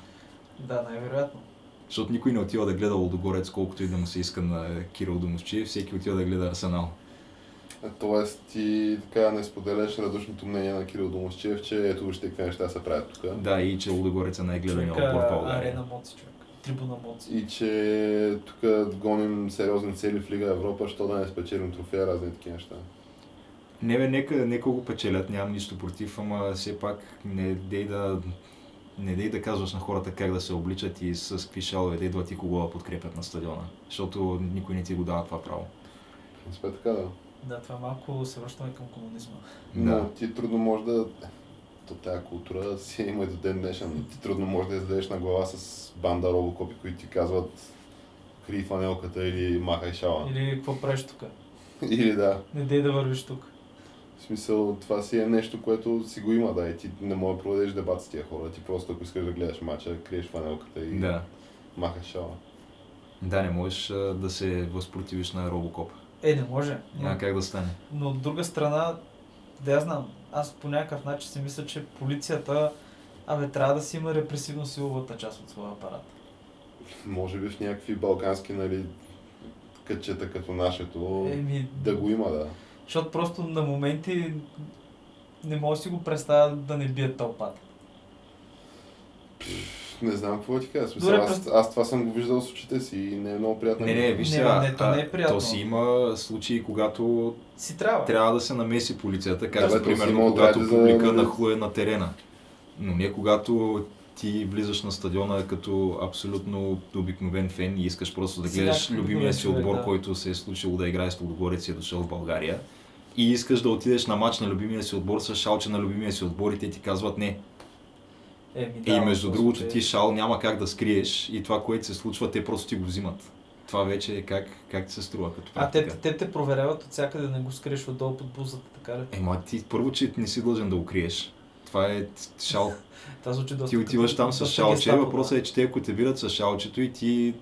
Да, най-вероятно. Защото никой не отива да гледа Лудогорец, колкото и да му се иска на Кирил Домусчиев, всеки отива да гледа Арсенал. Тоест ти така не споделяш радушното мнение на Кирил Домусчиев, че ето вижте какви неща се правят тук. Да, и че Лудогорец е най-гледаният отбор в България. Арена Моци, човек. Трибуна Моци. И че тук гоним сериозни цели в Лига Европа, що да не спечелим трофея, разни такива неща. Не бе, нека, нека го печелят, нямам нищо против, ама все пак не дей да, не дей да казваш на хората как да се обличат и с какви шалове да идват и кого да подкрепят на стадиона, защото никой не ти го дава това право. Спе така, да. Да, това малко се връщаме към комунизма. Но да. ти трудно можеш да... То тая култура си има и до ден днешен. Ти трудно можеш да издадеш на глава с банда робокопи, които ти казват крий фанелката или махай шала. Или какво правиш тук? Или да. Не дей да вървиш тук. В смисъл, това си е нещо, което си го има, да. И ти не можеш да проведеш дебат с тия хора. Ти просто ако искаш да гледаш мача, криеш фанелката и да. махай шала. Да, не можеш да се възпротивиш на робокоп. Е, не може. Но, а, как да стане? Но от друга страна, да я знам, аз по някакъв начин си мисля, че полицията, абе, трябва да си има репресивно силовата част от своя апарат. Може би в някакви балкански, нали, кътчета като нашето, Еми, да го има, да. Защото просто на моменти не мога да си го представя да не бият тълпата. Не знам какво ти казвам. Добре, аз, аз това съм го виждал с очите си и не е много приятно. Не, не, виж сега, не, не, то, не е приятно. То си има случаи, когато си трябва. трябва да се намеси полицията, както, да, примерно, когато публика за... нахлуе на терена. Но не когато ти влизаш на стадиона като абсолютно обикновен фен и искаш просто да гледаш сега, любимия си отбор, да. който се е случило да играе с Лудогорец и е дошъл в България. И искаш да отидеш на матч на любимия си отбор с шалче на любимия си отбор и те ти казват не. Е, да, и между другото случай. ти шал няма как да скриеш и това, което се случва, те просто ти го взимат. Това вече е как, как ти се струва като практика. А те, те те проверяват от всякъде, не го скриеш отдолу под блузата, така ли? Ема ти първо, че не си дължен да го криеш. Това е шал. Ти отиваш там с шалче, въпросът е, че те ако те видят с шалчето и ти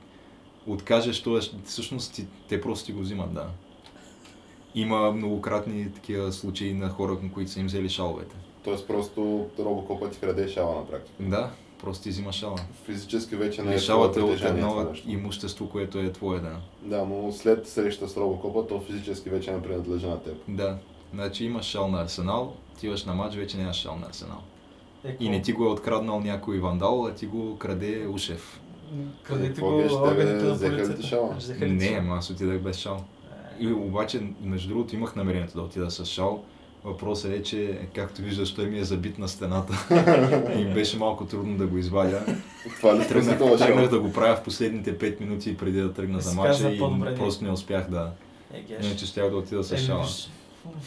откажеш, това всъщност ти, те просто ти го взимат, да. Има многократни такива случаи на хора, на които са им взели шаловете. Тоест просто робокопа ти краде шала на практика. Да, просто ти взима шала. Физически вече не е шалата е от едно имущество, което е твое, да. Да, но след среща с робокопа, то физически вече не принадлежи на теб. Да, значи имаш шал на Арсенал, отиваш на матч, вече нямаш шал на Арсенал. Е, и не ти го е откраднал някой вандал, а ти го краде Ушев. Краде ти го органите на полицията. Не, ама аз отидах без шал. И обаче, между другото, имах намерението да отида с шал. Въпросът е, че както виждаш, той ми е забит на стената и беше малко трудно да го извадя. Тръгнах, тръгнах да го правя в последните пет минути преди да тръгна за мача и просто не успях да... Иначе щях да отида с шала.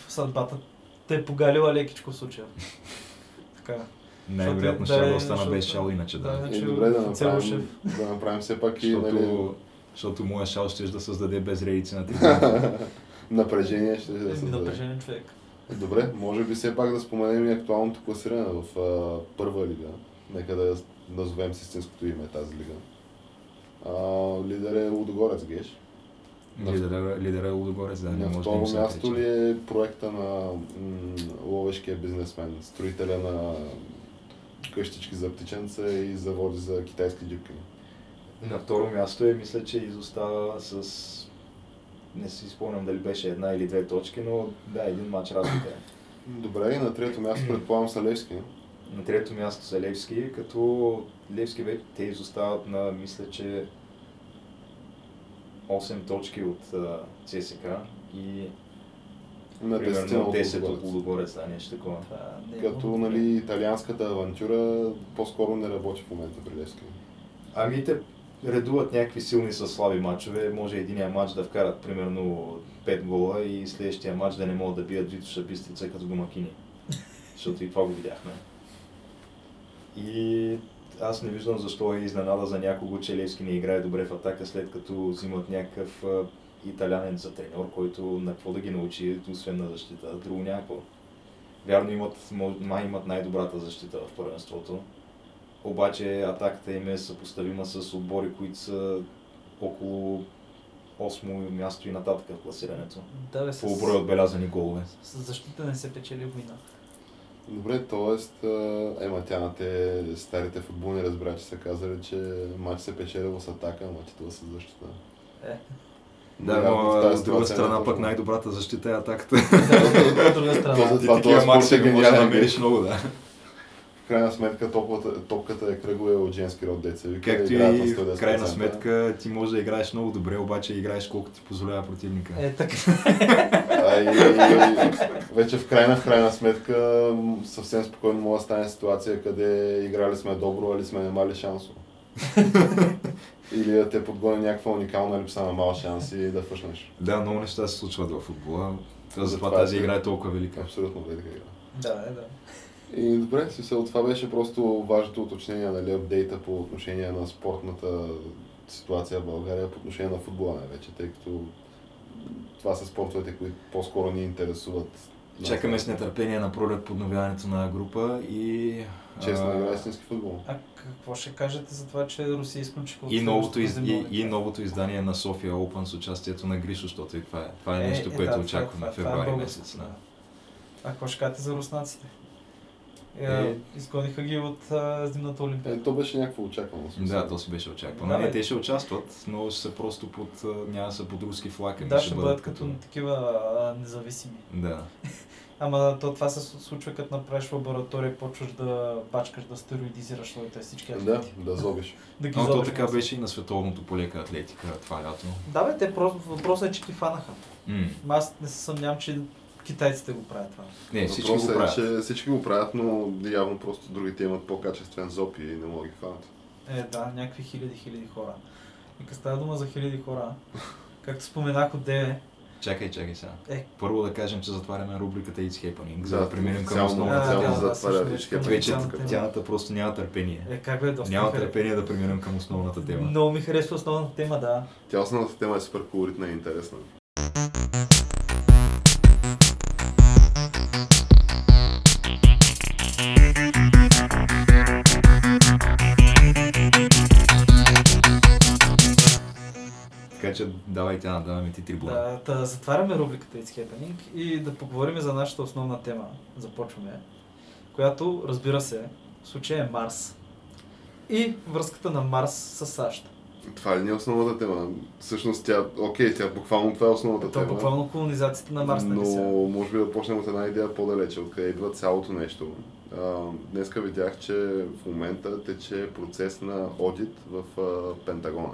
Съдбата те е погалила лекичко в случая. Най-вероятно ще да остана без шала, иначе да. Добре, да направим все пак и... Защото моя шал ще да създаде безредици на трибуната. Напрежение ще да създаде. Напрежение човек. Добре, може би все пак да споменем и актуалното класиране в а, първа лига. нека да назовем с истинското име тази лига. А, лидер е Лудогорец, геш. Лидера, лидера е Лудогорец, да, не може да им се отрече. На второ място ли е проекта на м- ловешкия бизнесмен, строителя на къщички за птиченца и заводи за китайски джипки? На второ място е, мисля, че изостава с... не си спомням дали беше една или две точки, но да, един матч разлика е. Добре, и на трето място предполагам са Левски. На трето място са Левски, като Левски вече те изостават на, мисля, че осем точки от а, ЦСК и на примерно десет от Лудогорец, да, нещо такова. А, не, като нали, италианската авантюра по-скоро не работи в момента при Левски. Ами те редуват някакви силни със слаби матчове, може единия матч да вкарат примерно пет гола и следващия матч да не могат да бият Витоша Бистрица като домакини, защото и това го видяхме. И аз не виждам защо е изненада за някого, че Левски не играе добре в атака, след като взимат някакъв италянец за треньор, който на какво да ги научи, освен на защита, друго някакво. Вярно имат, май имат най-добрата защита в първенството, обаче атаката им е съпоставима с отбори, които са около осмо място и нататък в класирането. Да, бе, с... по брой отбелязани голове. С защита не се печели война. Добре, т.е. ема тя на те старите футболни разбира, че са казали, че матч се печели с атака, а титла с защита. Е. Да, но с друга страна пък най-добрата защита е атаката. Да, от друга страна. Ти такива матчи го можеш да намериш много, да. В крайна сметка топката, топката е кръгла от женски род деца. Както и в крайна сметка ти можеш да играеш много добре, обаче играеш колко ти позволява противника. Е, така. А, и, и, вече в крайна, в крайна сметка съвсем спокойно може да стане ситуация, къде играли сме добро, али сме немали шансово. Или да те подгони някаква уникална липса на мал шанс и да фъшнеш. Да, много неща се случват във футбола. Затова за тази игра е толкова велика. Абсолютно велика игра. Да, да. И добре, смисъл, това беше просто важното уточнение, нали, апдейта по отношение на спортната ситуация в България, по отношение на футбола най-вече, тъй като това са спортовете, които по-скоро ни интересуват. Чакаме с нетърпение на пролет подновяването на група и... честно игра истински футбол. А какво ще кажете за това, че Русия изключва от футболското из... и, и новото издание на София Open с участието на Гришо, защото и това е, това е нещо, е, е, което да, очакваме в февруари е месец. Да. А какво ще кажете за руснаците? Е, изгониха ги от а, зимната олимпиада. Е, то беше някакво очаквано. Смисъл. Да, то си беше очаквано. Да, те ще участват, но ще са просто под, няма са под руски флаг. Да, ще, ще бъдат като, като... такива а, независими. Да. Ама то това се случва като направиш лаборатория и почваш да бачкаш, да стероидизираш своите всички атлети. Да, да зобиш. Да, но то така беше и на световното по лека атлетика това лято. Да бе, те просто въпросът е, че ги фанаха. Mm. Аз не се съмнявам, че китайците го правят това. Не, всички го правят. Е, всички го правят, но явно просто другите имат по-качествен зоб и не могат да ги хванат. Е, да, някакви хиляди, хиляди хора. И като става дума за хиляди хора, както споменах от деве... Чакай, чакай сега. Е. Първо да кажем, че затваряме рубриката It's Happening, да, за да преминем към основната тема. Да, затваря It's Happening. Вече тяната просто няма търпение. Е, как бе, доста няма търпение да преминем към основната тема. Много ми харесва основната тема, да. Тя основната тема е супер колоритна и интересна. Давайте, Ана, даваме ти трибуна. Да, да, затваряме рубриката It's Happening и да поговорим за нашата основна тема. Започваме, която, разбира се, в случая е Марс. И връзката на Марс с САЩ. Това ли не е основната тема? Всъщност тя, окей, тя буквално това е основната това, тема. Това буквално колонизацията на Марс. Но може би да почнем от една идея по-далече, откъде идва цялото нещо. Днеска видях, че в момента тече процес на одит в Пентагона.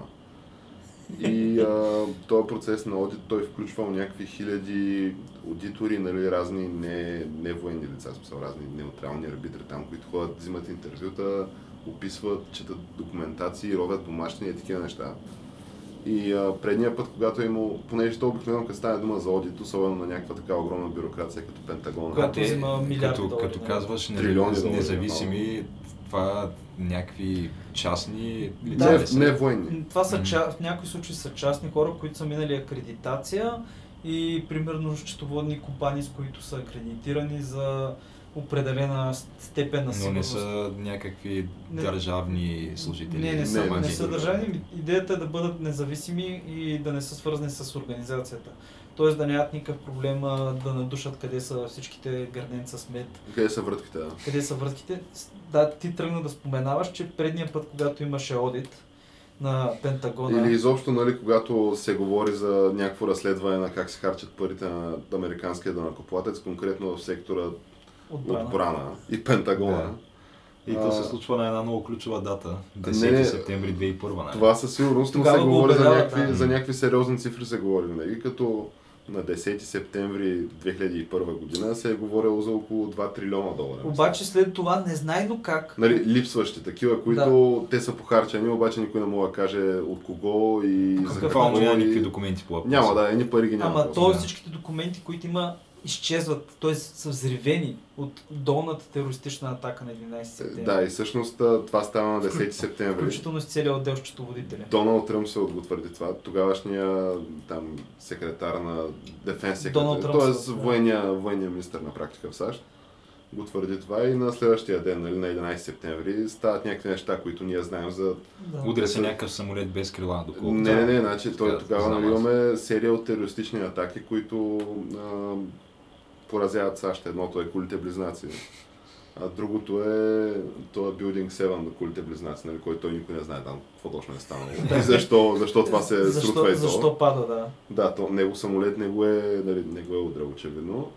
И а, този процес на одит, той включвал някакви хиляди аудитори, нали, разни не, не военни лица, смисъл, разни неутрални арбитри там, които ходят, взимат интервюта, описват, четат документации, ровят домашни и такива неща. И а, предния път, когато е имал, понеже то обикновено като стане дума за одит, особено на някаква така огромна бюрокрация като Пентагона. Когато е, има милиард като, долари, като казваш, трилиони независими, това някакви частни лица. Да, не военни. Това са, mm-hmm. в някои случаи са частни хора, които са минали акредитация и примерно счетоводни компании, с които са акредитирани за определена степен на сигурност. Но не са някакви не, държавни служители? Не, не, не, са, не, не са държавни. Идеята е да бъдат независими и да не са свързани с организацията. Тоест да нямат никакъв проблем да надушат къде са всичките гърненца с мед. Къде са вратките, да. Къде са вратките. Да, ти тръгна да споменаваш, че предния път, когато имаше одит на Пентагона... Или изобщо, нали, когато се говори за някакво разследване на как се харчат парите на американския данъкоплатец, конкретно в сектора отбрана, отбрана и Пентагона. Да. И а... то се случва на една много ключова дата, десети септември две хиляди и първа. Не? Това със сигурност, но се говори за някакви, да. за някакви сериозни цифри се говори винаги, като на десети септември две хиляди и първа година се е говорило за около два трилиона долара. Обаче след това незнайно как... Нали, липсващи такива, които да. те са похарчени, обаче никой не мога да каже от кого и за какво. Какво няма никакви документи по въпроса. Няма, да, едни пари ги няма. Ама то да. всичките документи, които има, изчезват, т.е. са взривени от долната терористична атака на единайсети септември. Да, и всъщност това става на десети септември. Включително с целият отдел счетоводителя. Доналд Тръмп се отвърди това. Тогавашния там секретар на Defense Secretary, т.е. военния министър на практика в САЩ, го твърди това и на следващия ден, нали, на единайсети септември, стават някакви неща, които ние знаем за... Да. Удря се някакъв самолет без крила, доколкото... Не, не, не, значи той, тогава нали, имаме серия от терористични атаки, които а, поразяват САЩ. Едното е кулите близнаци, а другото е това Билдинг седем на кулите близнаци, нали, който той никой не знае там какво точно е станало. И защо, защо това се защо, срутва и това. Защо пада, да. Да, то, него самолет не го е, нали, не го е удря, очевидно.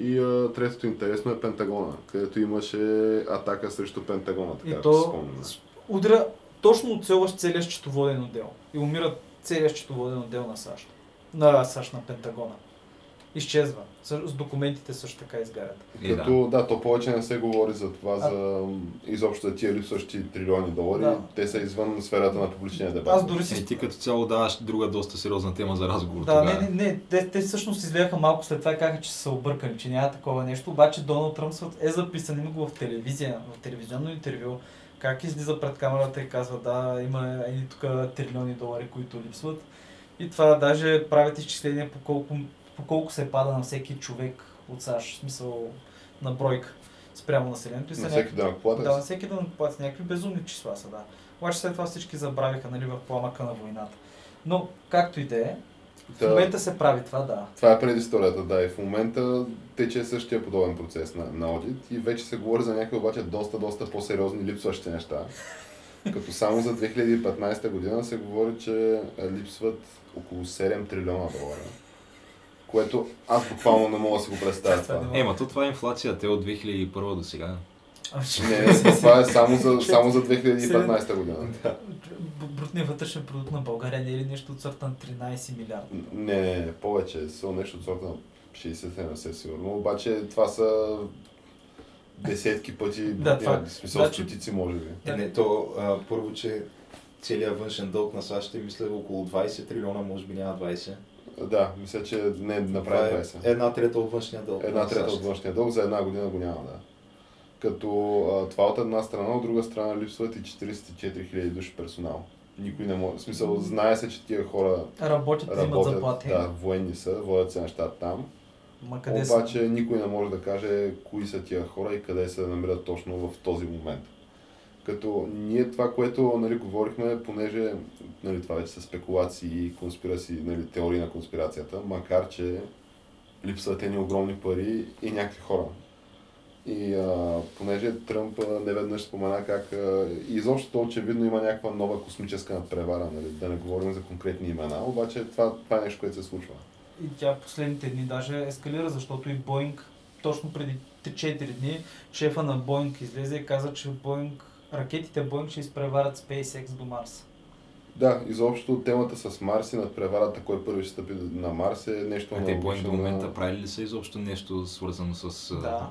И а, третото интересно е Пентагона, където имаше атака срещу Пентагона, така да се спомням. Удря точно отцелващ целия счетоводен отдел и умира целият счетоводен отдел на САЩ, на САЩ на Пентагона. Изчезва. С документите също така изгарят. Като, да. да, то повече не се говори за това, а... за изобщо за тия липсващи трилиони долари. Да. Те са извън сферата на публичния дебат. Аз дори си... Е, ти като цяло даваш друга доста сериозна тема за разговор. Да, тогава. не, не, не. Те, те всъщност изляха малко след това и казаха, че са объркани, че няма такова нещо. Обаче Доналд Тръмп е записан, има го в телевизия, в телевизионно интервю. Как излиза пред камерата и казва, да, има едни тук трилиони долари, които липсват. И това даже правят изчисления по колко колко се пада на всеки човек от САЩ, в смисъл на бройка спрямо населението. И на всеки данъкоплатец? Да, на всеки данъкоплатец. Някакви безумни числа са, да. Обаче след това всички забравиха, нали, в пламъка на войната. Но, както и да е, в момента се прави това, да. Това е предисторията, да. И в момента тече същия подобен процес на, на одит и вече се говори за някакви обаче доста, доста по-сериозни липсващи неща. Като само за две хиляди и петнайсета година се говори, че липсват около седем трилиона долара. Което аз буквално не мога да си го представя това. Ема то това е инфлацията, е от две хиляди и първа до сега. Не, не, това е само за, само за две хиляди и петнайсета година. Да. Брутният вътрешен продукт на България не е ли нещо от сорта на тринайсет милиарда? Не, не, не, повече, са нещо от сорта на шейсет-седемдесет сигурно, обаче това са десетки пъти, в смисъл стотици може би. Не, не, то а, първо, че целият външен дълг на САЩ е мисля около двайсет трилиона, може би няма двайсет. Да, мисля, че не направи двайсет. Една трета от външния дълг. Една трета от външния дълг за една година го няма, да. Като а, това от една страна, от друга страна липсват и четирийсет и четири хиляди души персонал. Никой не може. В смисъл, знае се, че тия хора работят, работят имат заплати. Да, военни са, водят се на щат там. Ма къде обаче са? Никой не може да каже кои са тия хора и къде се намират точно в този момент. Като ние това, което нали, говорихме, понеже нали, това вече са спекулации и конспирации, нали, теории на конспирацията, макар че липсват едни огромни пари и някакви хора. И а, понеже Тръмп неведнъж спомена как а, изобщо очевидно има някаква нова космическа надпревара, нали, да не говорим за конкретни имена, обаче това, това е нещо, което се случва. И тя последните дни даже ескалира, защото и Боинг, точно преди три-четири дни, шефа на Боинг излезе и каза, че Боинг ракетите Боинг ще изпреварят SpaceX до Марс. Да, изобщо темата с Марс и надпреварата, кой първи ще стъпи на Марс е нещо много. А те Боинг до момента правили ли са изобщо нещо свързано с... Да,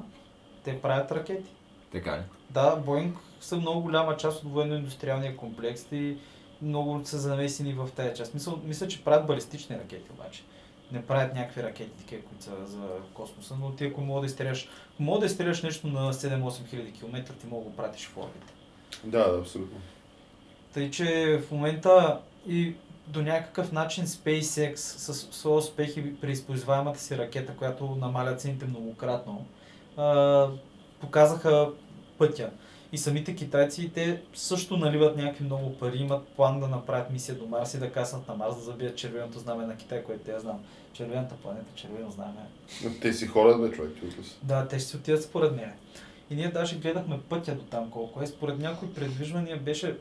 те правят ракети. Така ли? Да, Боинг са много голяма част от военно-индустриалния комплекс и много са замесени в тая част. Мисля, мисля, че правят балистични ракети обаче. Не правят някакви ракети, такива, които са за космоса, но ти ако мога да изстреляш, мога да изстреляш нещо на седем-осем хиляди километра, ти мога да го пратиш в орбита. Да, да, абсолютно. Тъй, че в момента и до някакъв начин SpaceX със своя успех и преизползваемата си ракета, която намаля цените многократно, а, показаха пътя. И самите китайци, те също наливат някакви много пари, имат план да направят мисия до Марс и да каснат на Марс, да забият червеното знаме на Китай, което я знам. Червената планета, червено знаме. Те си хора, бе, човек, ти отиде. Да, те ще си отидат според мен. И ние даже гледахме пътя до там колко е. Според някои предвижвания беше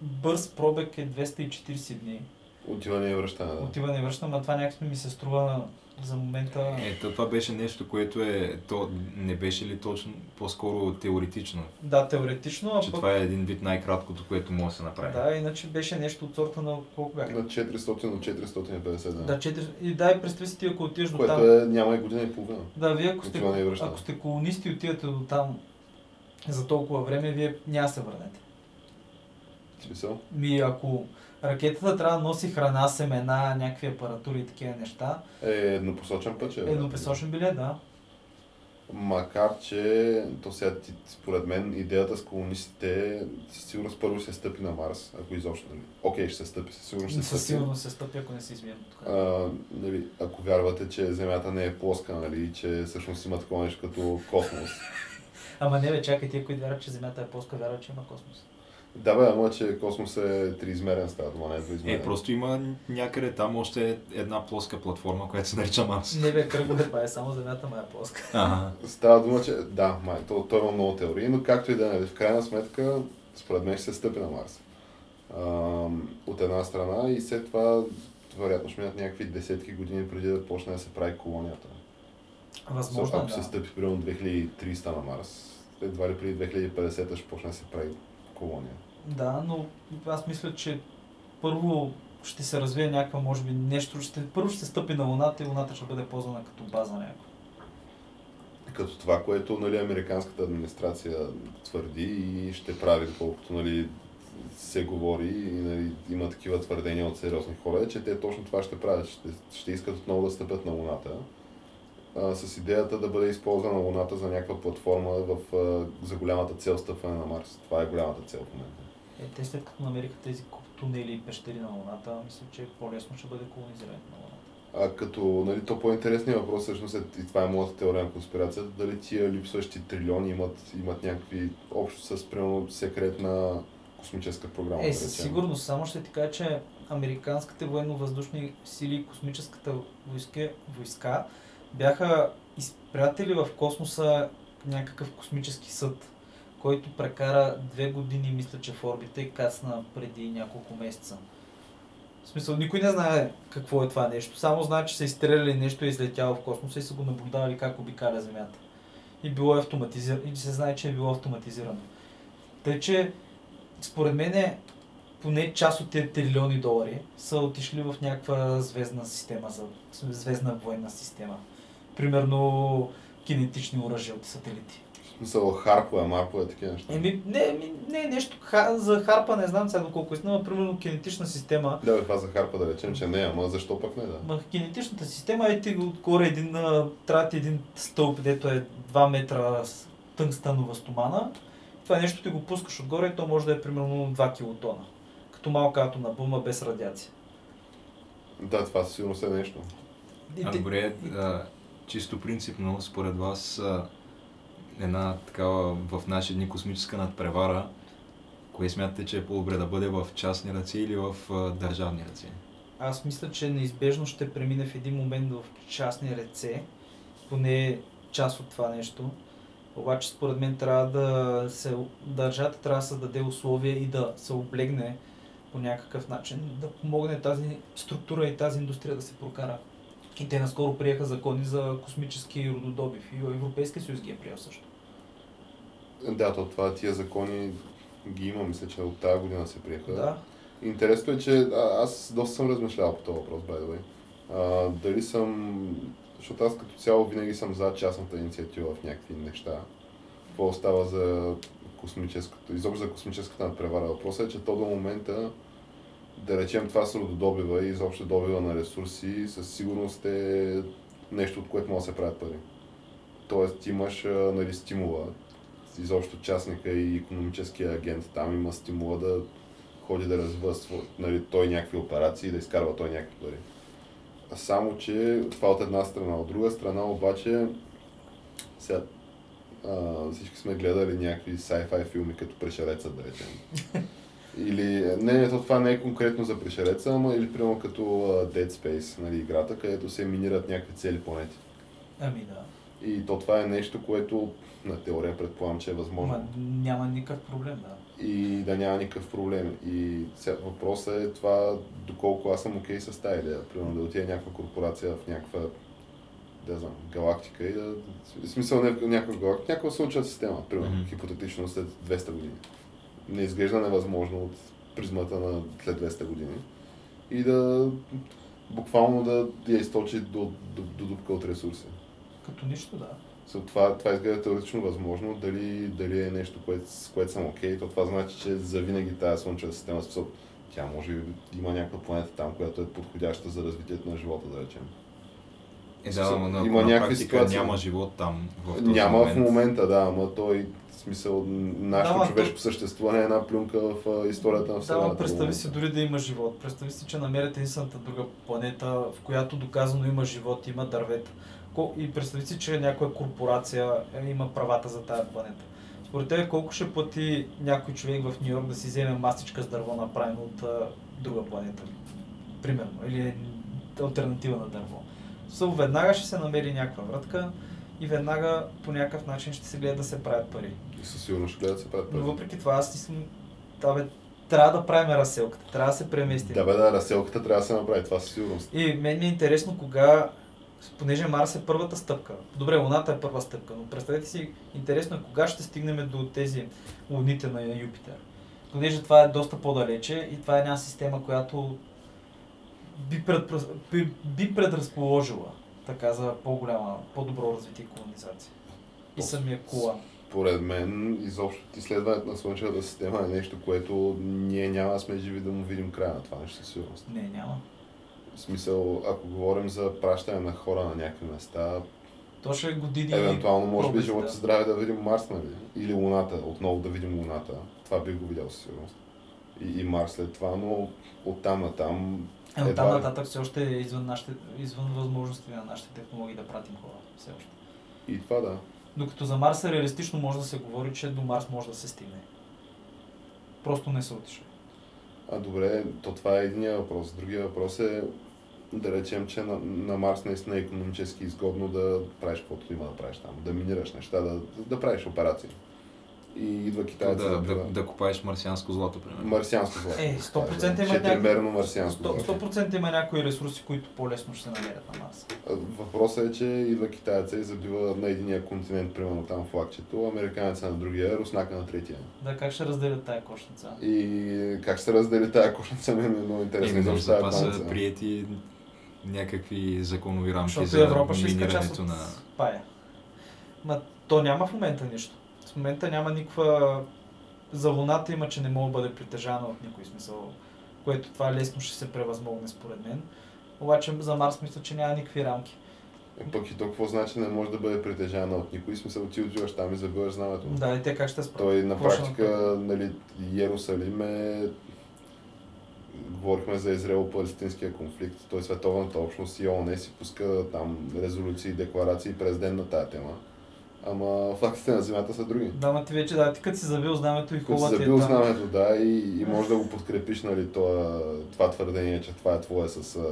бърз пробег е двеста и четирийсет дни. Отиване и връщане, да. Отиване и връщане, но това някакво ми се струва за момента... Ето, това беше нещо, което е... То не беше ли точно, по-скоро теоретично? Да, теоретично, а че пък... това е един вид най-краткото, което може да се направи. Да, иначе беше нещо от сорта на колко бяха? На четиристотин до четиристотин и петдесет. Да, четири... и да, представи си ти, ако отидеш до там... Което е, няма и година и половина. Да, вие ако сте, ако сте колонисти и отидете до там за толкова време, вие няма се върнете. Смисъл? Ми, ако... Ракетата трябва да носи храна, семена, някакви апаратури и такива неща. Е, еднопосочен път, че е. Еднопосочен билет, да. Макар, че то сега, според мен, идеята с колонистите, със сигурност първо се стъпи на Марс, ако изобщо, нали? Окей, ще се стъпи, със сигурност ще се стъпи. Със сигурност се стъпи, ако не се измием тук. А, нали, ако вярвате, че Земята не е плоска, нали, че всъщност има такова нещо като космос. Ама не бе, чакай, тия, които вярват, че Земята е плоска, вярват, че има космос. Да бе, ама че космос е триизмерен става, това не е двоизмерен. Е, просто има някъде там още една плоска платформа, която се нарича Марс. Не бе, кръгова е, само Земята ма е плоска. А-а. Става дума, че да, май, то, то има много теории, но както и да не, в крайна сметка, според мен ще се стъпи на Марс. А, от една страна и след това, вероятно ще минат някакви десетки години преди да почне да се прави колонията. Възможно, ако да. Ако се стъпи примерно две хиляди и триста на Марс, едва ли преди две хиляди и петдесета ще почне да се прави колония. Да, но аз мисля, че първо ще се развие някаква, може би нещо, ще, първо ще стъпи на Луната и Луната ще бъде ползвана като база някаква. Като това, което нали, американската администрация твърди и ще прави, колкото нали, се говори и нали, има такива твърдения от сериозни хора, че те точно това ще правят, ще, ще искат отново да стъпят на Луната. А, с идеята да бъде използвана Луната за някаква платформа в, а, за голямата цел стъпване на Марс. Това е голямата цел в момента. Е, те след като намериха тези тунели и пещери на Луната, мисля, че по-лесно ще бъде колонизирането на Луната. А като, нали, то по-интересният въпрос, всъщност, е, и това е моята теория на конспирацията, дали тия липсващи трилиони имат, имат някакви общо с, примерно, секретна космическа програма. Е, със сигурност, само ще ти кажа, че американските военно-въздушни сили и космическата войска, войска бяха изпратили в космоса някакъв космически съд, който прекара две години, мисля, че в орбита и кацна преди няколко месеца. В смисъл, никой не знае какво е това нещо, само знае, че са изстреляли нещо и излетяло в космоса и са го наблюдавали как обикаля Земята. И било автоматизирано, и се знае, че е било автоматизирано. Тъй, че според мен е, поне част от тези трилиони долари са отишли в някаква звездна система, звездна военна система. Примерно кинетични оръжия от сателити. За харпове, марпове, такива неща. Еми, не, ми, не, нещо ха, за харпа не знам сега доколко истина, но примерно кинетична система. Да, бе, това за харпа да речем, че не, ама защо пък не да? Ма кинетичната система е ти отгоре един, трябва ти един стълб, дето е два метра тънкстанова стомана. Това нещо ти го пускаш отгоре и то може да е примерно два килотона. Като малка атомна бомба без радиация. Да, това сигурно е нещо. А добре, а, чисто принципно, според вас, една такава в наши дни космическа надпревара, кое смятате, че е по-добре да бъде в частни ръце или в държавни ръце? Аз мисля, че неизбежно ще премине в един момент в частни ръце, поне част от това нещо. Обаче според мен трябва да се държата, трябва да създаде условия и да се облегне по някакъв начин, да помогне тази структура и тази индустрия да се прокара. И те наскоро приеха закони за космически рододобив и Европейски съюз ги е приел също. Да, то това тия закони ги има, мисля, че от тази година се приеха. Да. Интересно е, че аз доста съм размишлявал по този въпрос, by the way. А, дали съм... Защото аз като цяло винаги съм за частната инициатива в някакви неща. Какво става за космическото, изобщо за космическата надпревара? Въпросът е, че то до момента, да речем това с рододобива и изобщо добива на ресурси, със сигурност е нещо, от което може да се правят пари. Тоест имаш нали, стимула, изобщо частника и икономическия агент там има стимула да ходи да развъзва нали, той някакви операции, да изкарва той някакви пари. Само, че това от една страна, от друга страна обаче, сега а, всички сме гледали някакви sci-fi филми като Пришереца, да речем. Или, не, то това не е конкретно за Пришереца, ама или примерно като Dead Space, нали, играта, където се минират някакви цели планети. Ами да. И то това е нещо, което на теория предполагам, че е възможно. Ама няма никакъв проблем, да. И да няма никакъв проблем. И въпросът е това, доколко аз съм окей с тази идея. Примерно да отида някаква корпорация в някаква, да знам, галактика и да... В смисъл не в някаква галактика, някаква слънчева система, примерно, mm-hmm. хипотетично след двеста години. Не изглежда невъзможно от призмата на след двеста години. И да буквално да я източи до, до, до дупка от ресурси. Като нищо, да. Това, това изглежда теоретично възможно, дали, дали е нещо, кое, с което съм окей, то това значи, че завинаги тази слънчева система, способ, тя може би има някаква планета там, която е подходяща за развитието на живота, да речем. Е, да, но на, на практика ситуации. Няма живот там в този няма момент. Няма в момента, да, ама той смисъл нашето да, човешко то... съществуване е една плюнка в историята на Вселената. Да, представи си дори да има живот. Представи си, че намерите единствената друга планета, в която доказано има живот, има дървета. И представи си, че някоя корпорация има правата за тази планета. Според тебе колко ще плати някой човек в Нью Йорк да си вземе мастичка с дърво направено от а, друга планета? Примерно. Или алтернатива на дърво. So, веднага ще се намери някаква вратка и веднага по някакъв начин ще се гледа да се правят пари. И със сигурност ще гледа да се правят пари. Но въпреки това аз мислим, да бе, трябва да правим разселката, трябва да се преместим. Да бе, да, разселката трябва да се направи, това със сигурност. И мен ми е интересно кога, понеже Марс е първата стъпка, добре, Луната е първа стъпка, но представете си, интересно е кога ще стигнем до тези луните на Юпитер. Понеже това е доста по-далече и това е една система, която би, пред, би, би предразположила така за по-голяма, по-добро развитие колонизация. И самия кола. Според мен, изобщо изследването на Слънчевата система е нещо, което ние няма сме живи да му видим края на това нещо със сигурност. Не, няма. В смисъл, ако говорим за пращане на хора на някакви места, то ще години. Евентуално може пробист, би живото да. Здраве да видим Марс, нали? Или Луната, отново да видим Луната. Това би го видял със сигурност. И, и Марс след това, но оттам натам. Е, оттам нататък все още е извън, нашите, извън възможности на нашите технологии да пратим хора. Все още. И това да. Докато за Марс е реалистично може да се говори, че до Марс може да се стигне. Просто не се отише. А добре, то това е единия въпрос. Другия въпрос е да речем, че на, на Марс наистина е икономически изгодно да правиш каквото има да правиш там, да минираш неща, да, да правиш операции. И идва китайци. Да, да, да, да купаеш марсианско злато, примерно. Марсианско злато. Е, сто процента да, има четиримерно марсианско злато. сто процента има някои ресурси, които по-лесно ще се намерят на Марс. Въпросът е, че идва китайца и забива на единия континент, примерно там флагчето, американеца на другия, руснака на третия. Да, как ще разделят тая кошница? И как ще разделят тая кошница, мен е много интересно. И да това са приети някакви законови рамки. Защото за Европа ще иска част от на... пая. Ма то няма в момента нищо. В момента няма никаква... За Луната има, че не мога да бъде притежана от никой смисъл, което това лесно ще се превъзмогне според мен. Обаче за Марс мисля, че няма никакви рамки. Е, пък и то какво значи не може да бъде притежана от никой смисъл, ти отиваш там и забиваш знамето. Да, и те как ще справят? Той на практика, нали, Йерусалим е... Говорихме за Израел-палестинския конфликт, той световната общност и ООН си пуска там резолюции, декларации през ден на тая тема. Ама фактите на земята са други. Да, ма ти вече, да, ти като си забил знамето и хубава ти е забил там... знамето, да, и, и може да го подкрепиш, нали, това, това твърдение, че това е твое с а,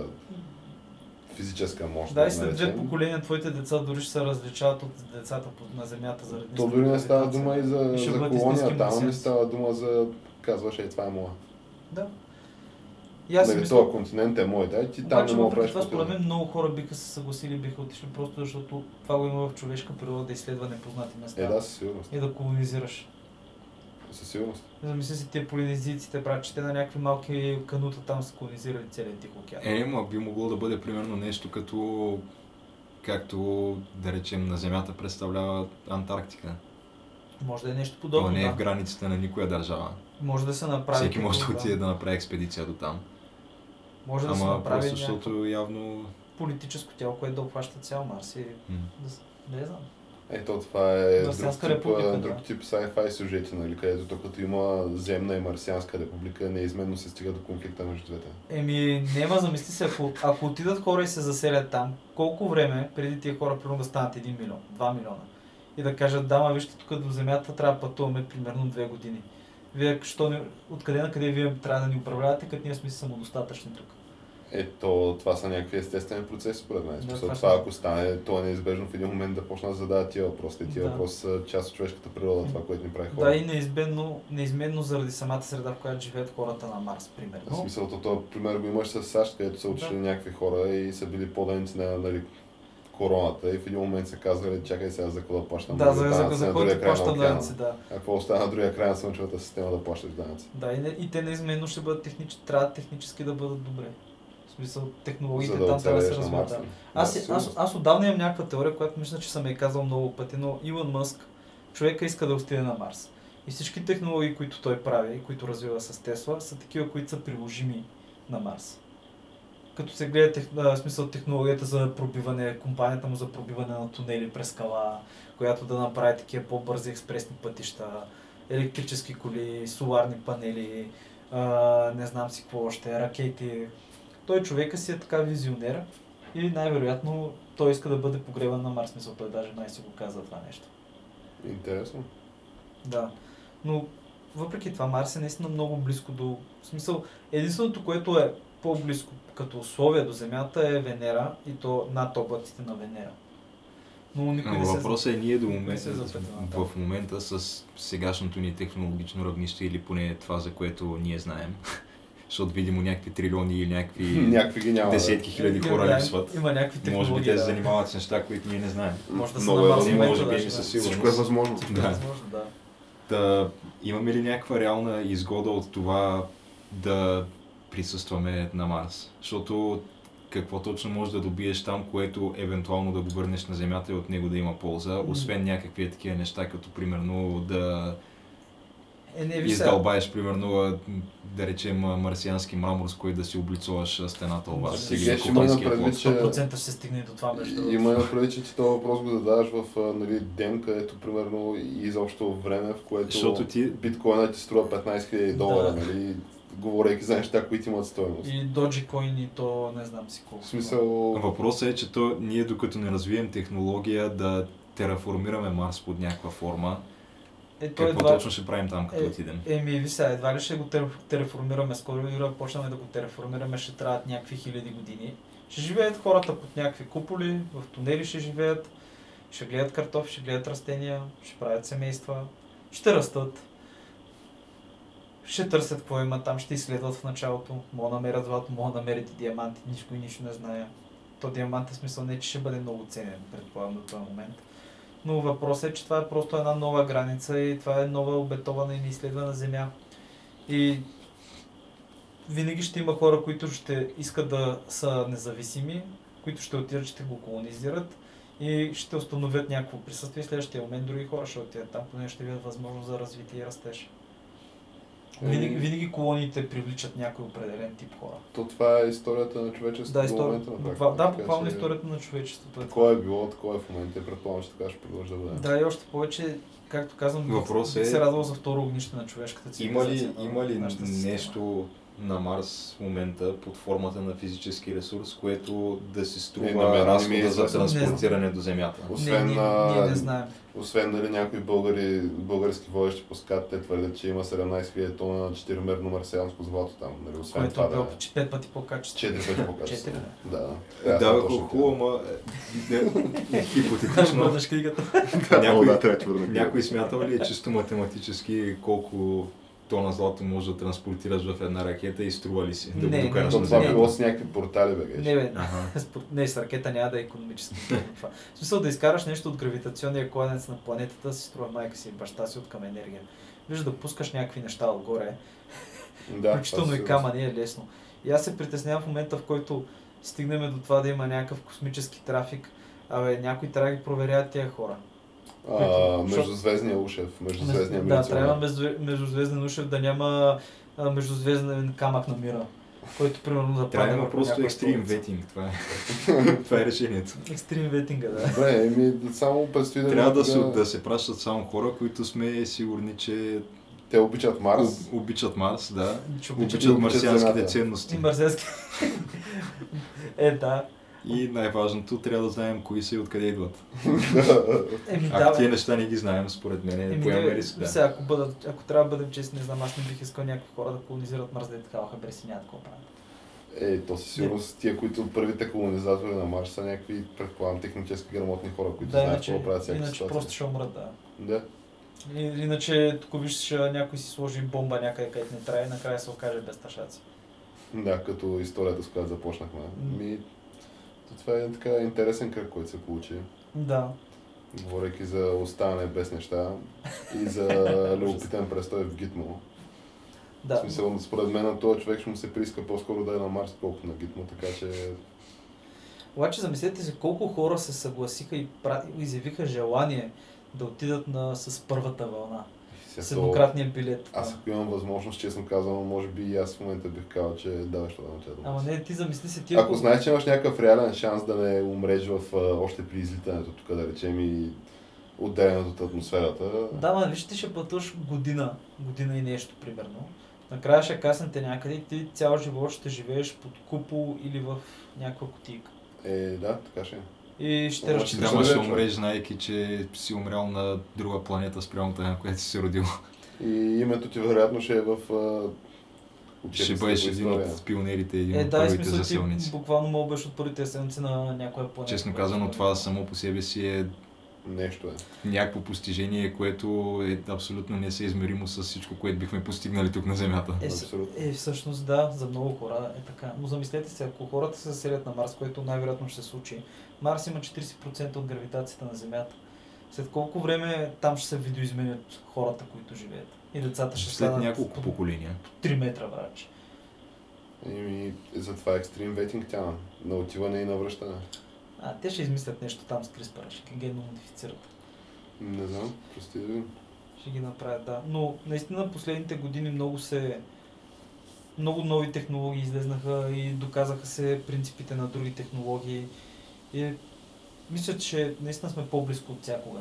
физическа мощ. Да, и след две поколения твоите деца дори ще се различават от децата на земята заради това. То дори не става дума и за, и за колония, там не става дума за, казваш, ей, това е моя. Да. Нали, мисля... този континент е мой, да, ти там не мога правиш. Това според мен много хора биха се съгласили, биха отишли просто защото това го има в човешка природа да изследва непознати места. Е, да, със сигурност. И да колонизираш. Със сигурност. Замисля си, тия полинезийците, брат, че те на някакви малки канута там са колонизирали целия Тих океан. Е, ма би могло да бъде примерно нещо като, както да речем на Земята представлява Антарктика. Може да е нещо подобно. То не е в границите на никоя държава. Може да се направи. Всеки може да отиде да направи експедиция до там. Може да, ама да се направи просто, защото явно... политическо тяло, което да обхваща цял Марс и да не знам. Ето това е друг тип, да. друг тип sci-fi сюжети, нали, където тук като има земна и марсианска република, неизменно се стига до конфликта между двете. Еми, няма, замисли се, ако, ако отидат хора и се заселят там, колко време преди тия хора примерно да станат един милион, два милиона? и да кажат, да, ма вижте, тук до земята трябва да пътуваме примерно две години. Вие, що, откъде на къде вие трябва да ни управлявате, като ние сме самодостатъчни тук? Ето, това са някакви естествени процеси, според мен. Да, това, това, ако стане, то е неизбежно в един момент да почнат да задават тия въпроси. Тия да. въпроси са част от човешката природа, това, което ни прави хора. Да, и неизбежно, неизменно заради самата среда, в която живеят хората на Марс, примерно. В смисъл, този пример го имаш с САЩ, където са учили да. някакви хора и са били поданици на нали, короната и в един момент са казали, чакай сега за какво да плащам. Да, за, за, за който да плаща данъци, да. Ако остана на другия край на слънчевата система да плащаш данъци. Да, и, и те неизменно ще бъдат технически, трябва технически да бъдат добре. Мисъл, технологиите да там трябва да се развиват. Да. Аз, аз, аз отдавна имам някаква теория, която мисля, че съм я казал много пъти, но Илон Мъск, човека иска да отиде на Марс. И всички технологии, които той прави и които развива с Тесла, са такива, които са приложими на Марс. Като се гледа тех, а, смисъл, технологията за пробиване, компанията му за пробиване на тунели през скала, която да направи такива по-бързи експресни пътища, електрически коли, соларни панели, а, не знам си какво още, ракети. Той човека си е така визионер и най-вероятно той иска да бъде погребан на Марс, мисъл, той даже най-си го казва това нещо. Интересно. Да, но въпреки това Марс е наистина много близко до... В смисъл, единственото, което е по-близко като условие до Земята е Венера и то над облаците на Венера. Но никой не се... Въпросът е ние до момента, в момента с сегашното ни технологично равнище или поне това, за което ние знаем, защото видимо някакви трилиони или някакви, някакви няма, десетки хиляди хора да, липсват. Има някакви технологии. Може би те се да. занимават с неща, които ние не знаем. Може да се намази, може би ми със сигурност. Всичко е възможно. Да. Да. Да. Да. Имаме ли някаква реална изгода от това да присъстваме на Марс? Защото какво точно можеш да добиеш там, което евентуално да го върнеш на Земята и от него да има полза, освен някакви такива неща, като примерно да... Е, издълбаеш, примерно, да речем марсиански мрамор, с който да си облицуваш стената у вас. Сега ще има направи, че... сто процента ще стигне до това нещо. Има направи, че ти този въпрос го задаваш в нали, ден, където, примерно, изобщо време, в което ти... биткоина ти струва петнайсет хиляди долара. Да. Нали? Говорейки за неща, които имат стойност. И Dogecoin и то не знам си колко. В смисъл... Въпросът е, че то, ние докато не развием технология да тераформираме Марс под някаква форма, Е, какво едва... точно ще правим там, като е, отидем? Еми, ви сега, едва ли ще го тереформираме скоро, и почнем да го тереформираме, ще трябват някакви хиляди години. Ще живеят хората под някакви куполи, в тунели ще живеят, ще гледат картофи, ще гледат растения, ще правят семейства, ще растат, ще търсят какво има там, ще изследват в началото, мога да намерят злато, мога да намерят и диаманти, нищо и нищо не зная. То диамант е смисъл не, че ще бъде много ценен, предполагам до този момент. Но въпросът е, че това е просто една нова граница и това е нова обетована и неизследвана земя. И винаги ще има хора, които ще искат да са независими, които ще отидат, ще го колонизират и ще установят някакво присъствие. Следващия момент други хора ще отидат там, поне ще видят възможност за развитие и растеж. Винаги, винаги колониите привличат някой определен тип хора. То това е историята на човечеството. Да, истори... Буква... да буквално е историята на човечеството. Такова е било, такова е в момента и предполагам, че така ще продължа да бъде. Да, и още повече, както казвам, би е... се радвал за второ огнище на човешката цивилизация. Има ли, има ли нещо на Марс в момента под формата на физически ресурс, което да се струва разхода за транспортиране до Земята? Освен, не, не, ние не знаем. Освен дали някои българи, български водещи пускат, те твърдят, че има седемнайсет хиляди тона на четиримерно марсианско злато там. Нали? Освен което това, е било да... пет пъти по-качествено. четири пъти по-качествено. Да, да, да хубаво, ама хипотетично. Някой смятал ли е чисто математически колко тона злато може да транспортираш в една ракета и струва ли си? Да не, не, това било с някакви портали бе. Не, бе. Не, с ракета няма да е икономически. В смисъл да изкараш нещо от гравитационния кладенец на планетата, си струва майка си и баща си от към енергия. Виж да пускаш някакви неща отгоре. Да, включително и камъни е лесно. И аз се притеснявам в момента, в който стигнем до това да има някакъв космически трафик, абе някой трябва да ги проверяват тия хора. А, междузвездния ушев, междузвездния милиционер. Да, трябва междузвезден ушев да няма междузвезден камък на мира, който примерно да прави. Трябва просто екстрим ветинг, това е. Това е решението. Екстрим ветинга, да. Бе, еми, само предстои да... Трябва да, да... да се пращат само хора, които сме сигурни, че... Те обичат Марс. Обичат Марс, да. Обичат, обичат марсианските ценности. Марсиански. Е, да. И най-важното, трябва да знаем кои са и откъде идват. Еми, ако да, тия бе. неща не ги знаем, според мен, поемаме риск. Да. Ако, бъдат, ако трябва да бъдем честни, не знам, аз не бих искал някакви хора да колонизират Марс, да е такава хабресинят, какво правят. Е, то си сигурно са тия, които първите колонизатори на Марс са някакви, предполагам, технически грамотни хора, които да, знаят иначе, какво правят всяка иначе ситуация. Просто ще умрат, да. Да. И, иначе, тук виж, някой си сложи бомба някъде, където не трябва и накрая се окаже без ташаци. Да, като историята, с която започнахме. Ми, това е един така интересен кръг, който се получи. Да. Говорейки за оставане без неща и за любопитен престой в Гитмо. Да. В смисъл, според мен на този човек ще му се прииска по-скоро да е на Марс, колкото на Гитмо, така че... Обаче замислете си колко хора се съгласиха и изявиха желание да отидат на... с първата вълна. С еднократния билет. Аз ако имам възможност, честно казвам, може би и аз в момента бих казал, че даваш това да му тя. Ама не, ти замисли се ти. Ако колко... знаеш, че имаш някакъв реален шанс да не умреш в, а, още при излитането тук, да речем, и отделеното от атмосферата. Да, ма виж, ти ще пътуваш година, година и нещо, примерно. Накрая ще каснете някъде и ти цял живот ще живееш под купол или в някаква кутийка. Е, да, така ще е. И ще разчитам. Трябва да умреш, знайки, че си умрял на друга планета спрямо тази, на която си се родил. И името ти вероятно ще е в... А... Ще бъдеш един от пионерите, един е, от първите да, заселници. Ти буквално мога беше от първите заселници на някоя планета. Честно казано, това само по себе си е... Нещо е. Някакво постижение, което е абсолютно несъизмеримо с всичко, което бихме постигнали тук на Земята. Е, е, всъщност да, за много хора е така. Но замислете се, ако хората се заселят на Марс, което най-вероятно ще се случи, Марс има четирийсет процента от гравитацията на Земята. След колко време там ще се видоизменят хората, които живеят? И децата ще станат... След няколко поколения. три метра, врач. И затова екстрим ветинг тяна. На отиване и на връщане. А, те ще измислят нещо там с CRISPR, ще ги генно модифицират. Не знам, прости да видим. Ще ги направят, да. Но наистина последните години много се... Много нови технологии излезнаха и доказаха се принципите на други технологии. И мисля, че наистина сме по-близко от всякога.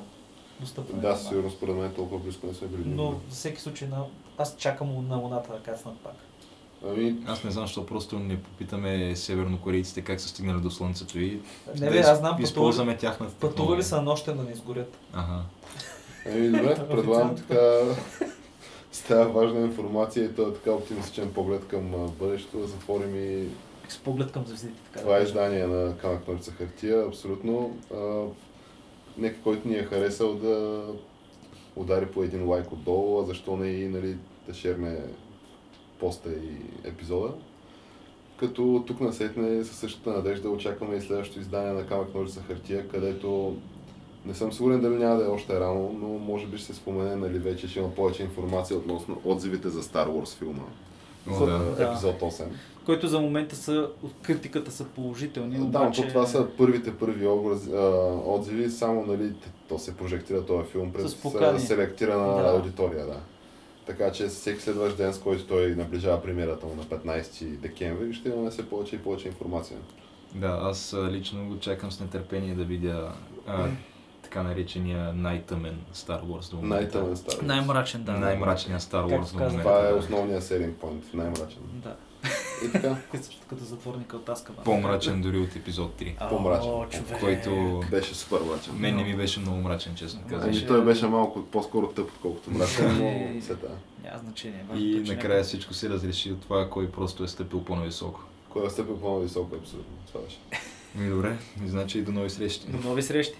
Достъпваме. Да, сигурно според мен толкова близко не сме били. Но за всеки случай на... аз чакам на Луната да кацнат пак. Ами... Аз не знам, защо просто не попитаме севернокорейците как са стигнали до Слънцето и не, бе, да аз знам, използваме пътували, тяхната технология. Пътували са нощен да не изгорят. Ага. Еми добре, предлагам така става важна информация и това е така оптимистичен поглед към бъдещето, да затворим и... С поглед към звездите, така. Това е издание на Камък, ножица, хартия, абсолютно. А, нека който ни е харесал да удари по един лайк отдолу, а защо не и нали, да шерне поста и епизода. Като тук насетне със същата надежда очакваме и следващото издание на Камък, ножица, хартия, където не съм сигурен дали няма да е още рано, но може би ще се спомене, нали вече ще има повече информация относно отзивите за Star Wars филма. За да. Епизод осем. Който за момента са, от критиката са положителни. Да, обаче... но това са първите първи образи, а, отзиви, само нали, то се прожектира този филм пред селектирана да. аудитория. Да. Така че всеки следващ ден, с който той наближава премиерата му на петнайсети декември, ще имаме все повече и повече информация. Да, аз лично го чакам с нетърпение да видя а, така наречения най-тъмен Star Wars до момента. Най-тъмен Star Wars. Най-мрачен, да. Най-мрачният Star Wars до момента. Това е основният selling point, най-мрачен. Да. И така. Като затворника от Азкабан. По-мрачен дори от епизод три. По-мрачен. О, който беше супер мрачен. Мен не ми беше много мрачен, честно казвам. Ами той беше малко по-скоро тъп, отколкото мрачен, но все така. Няма значение. И накрая всичко се разреши от това, кой просто е стъпил по-нависоко. Кой е стъпил по-нависоко, абсолютно. Това беше. Добре, значи и до нови срещи. До нови срещи.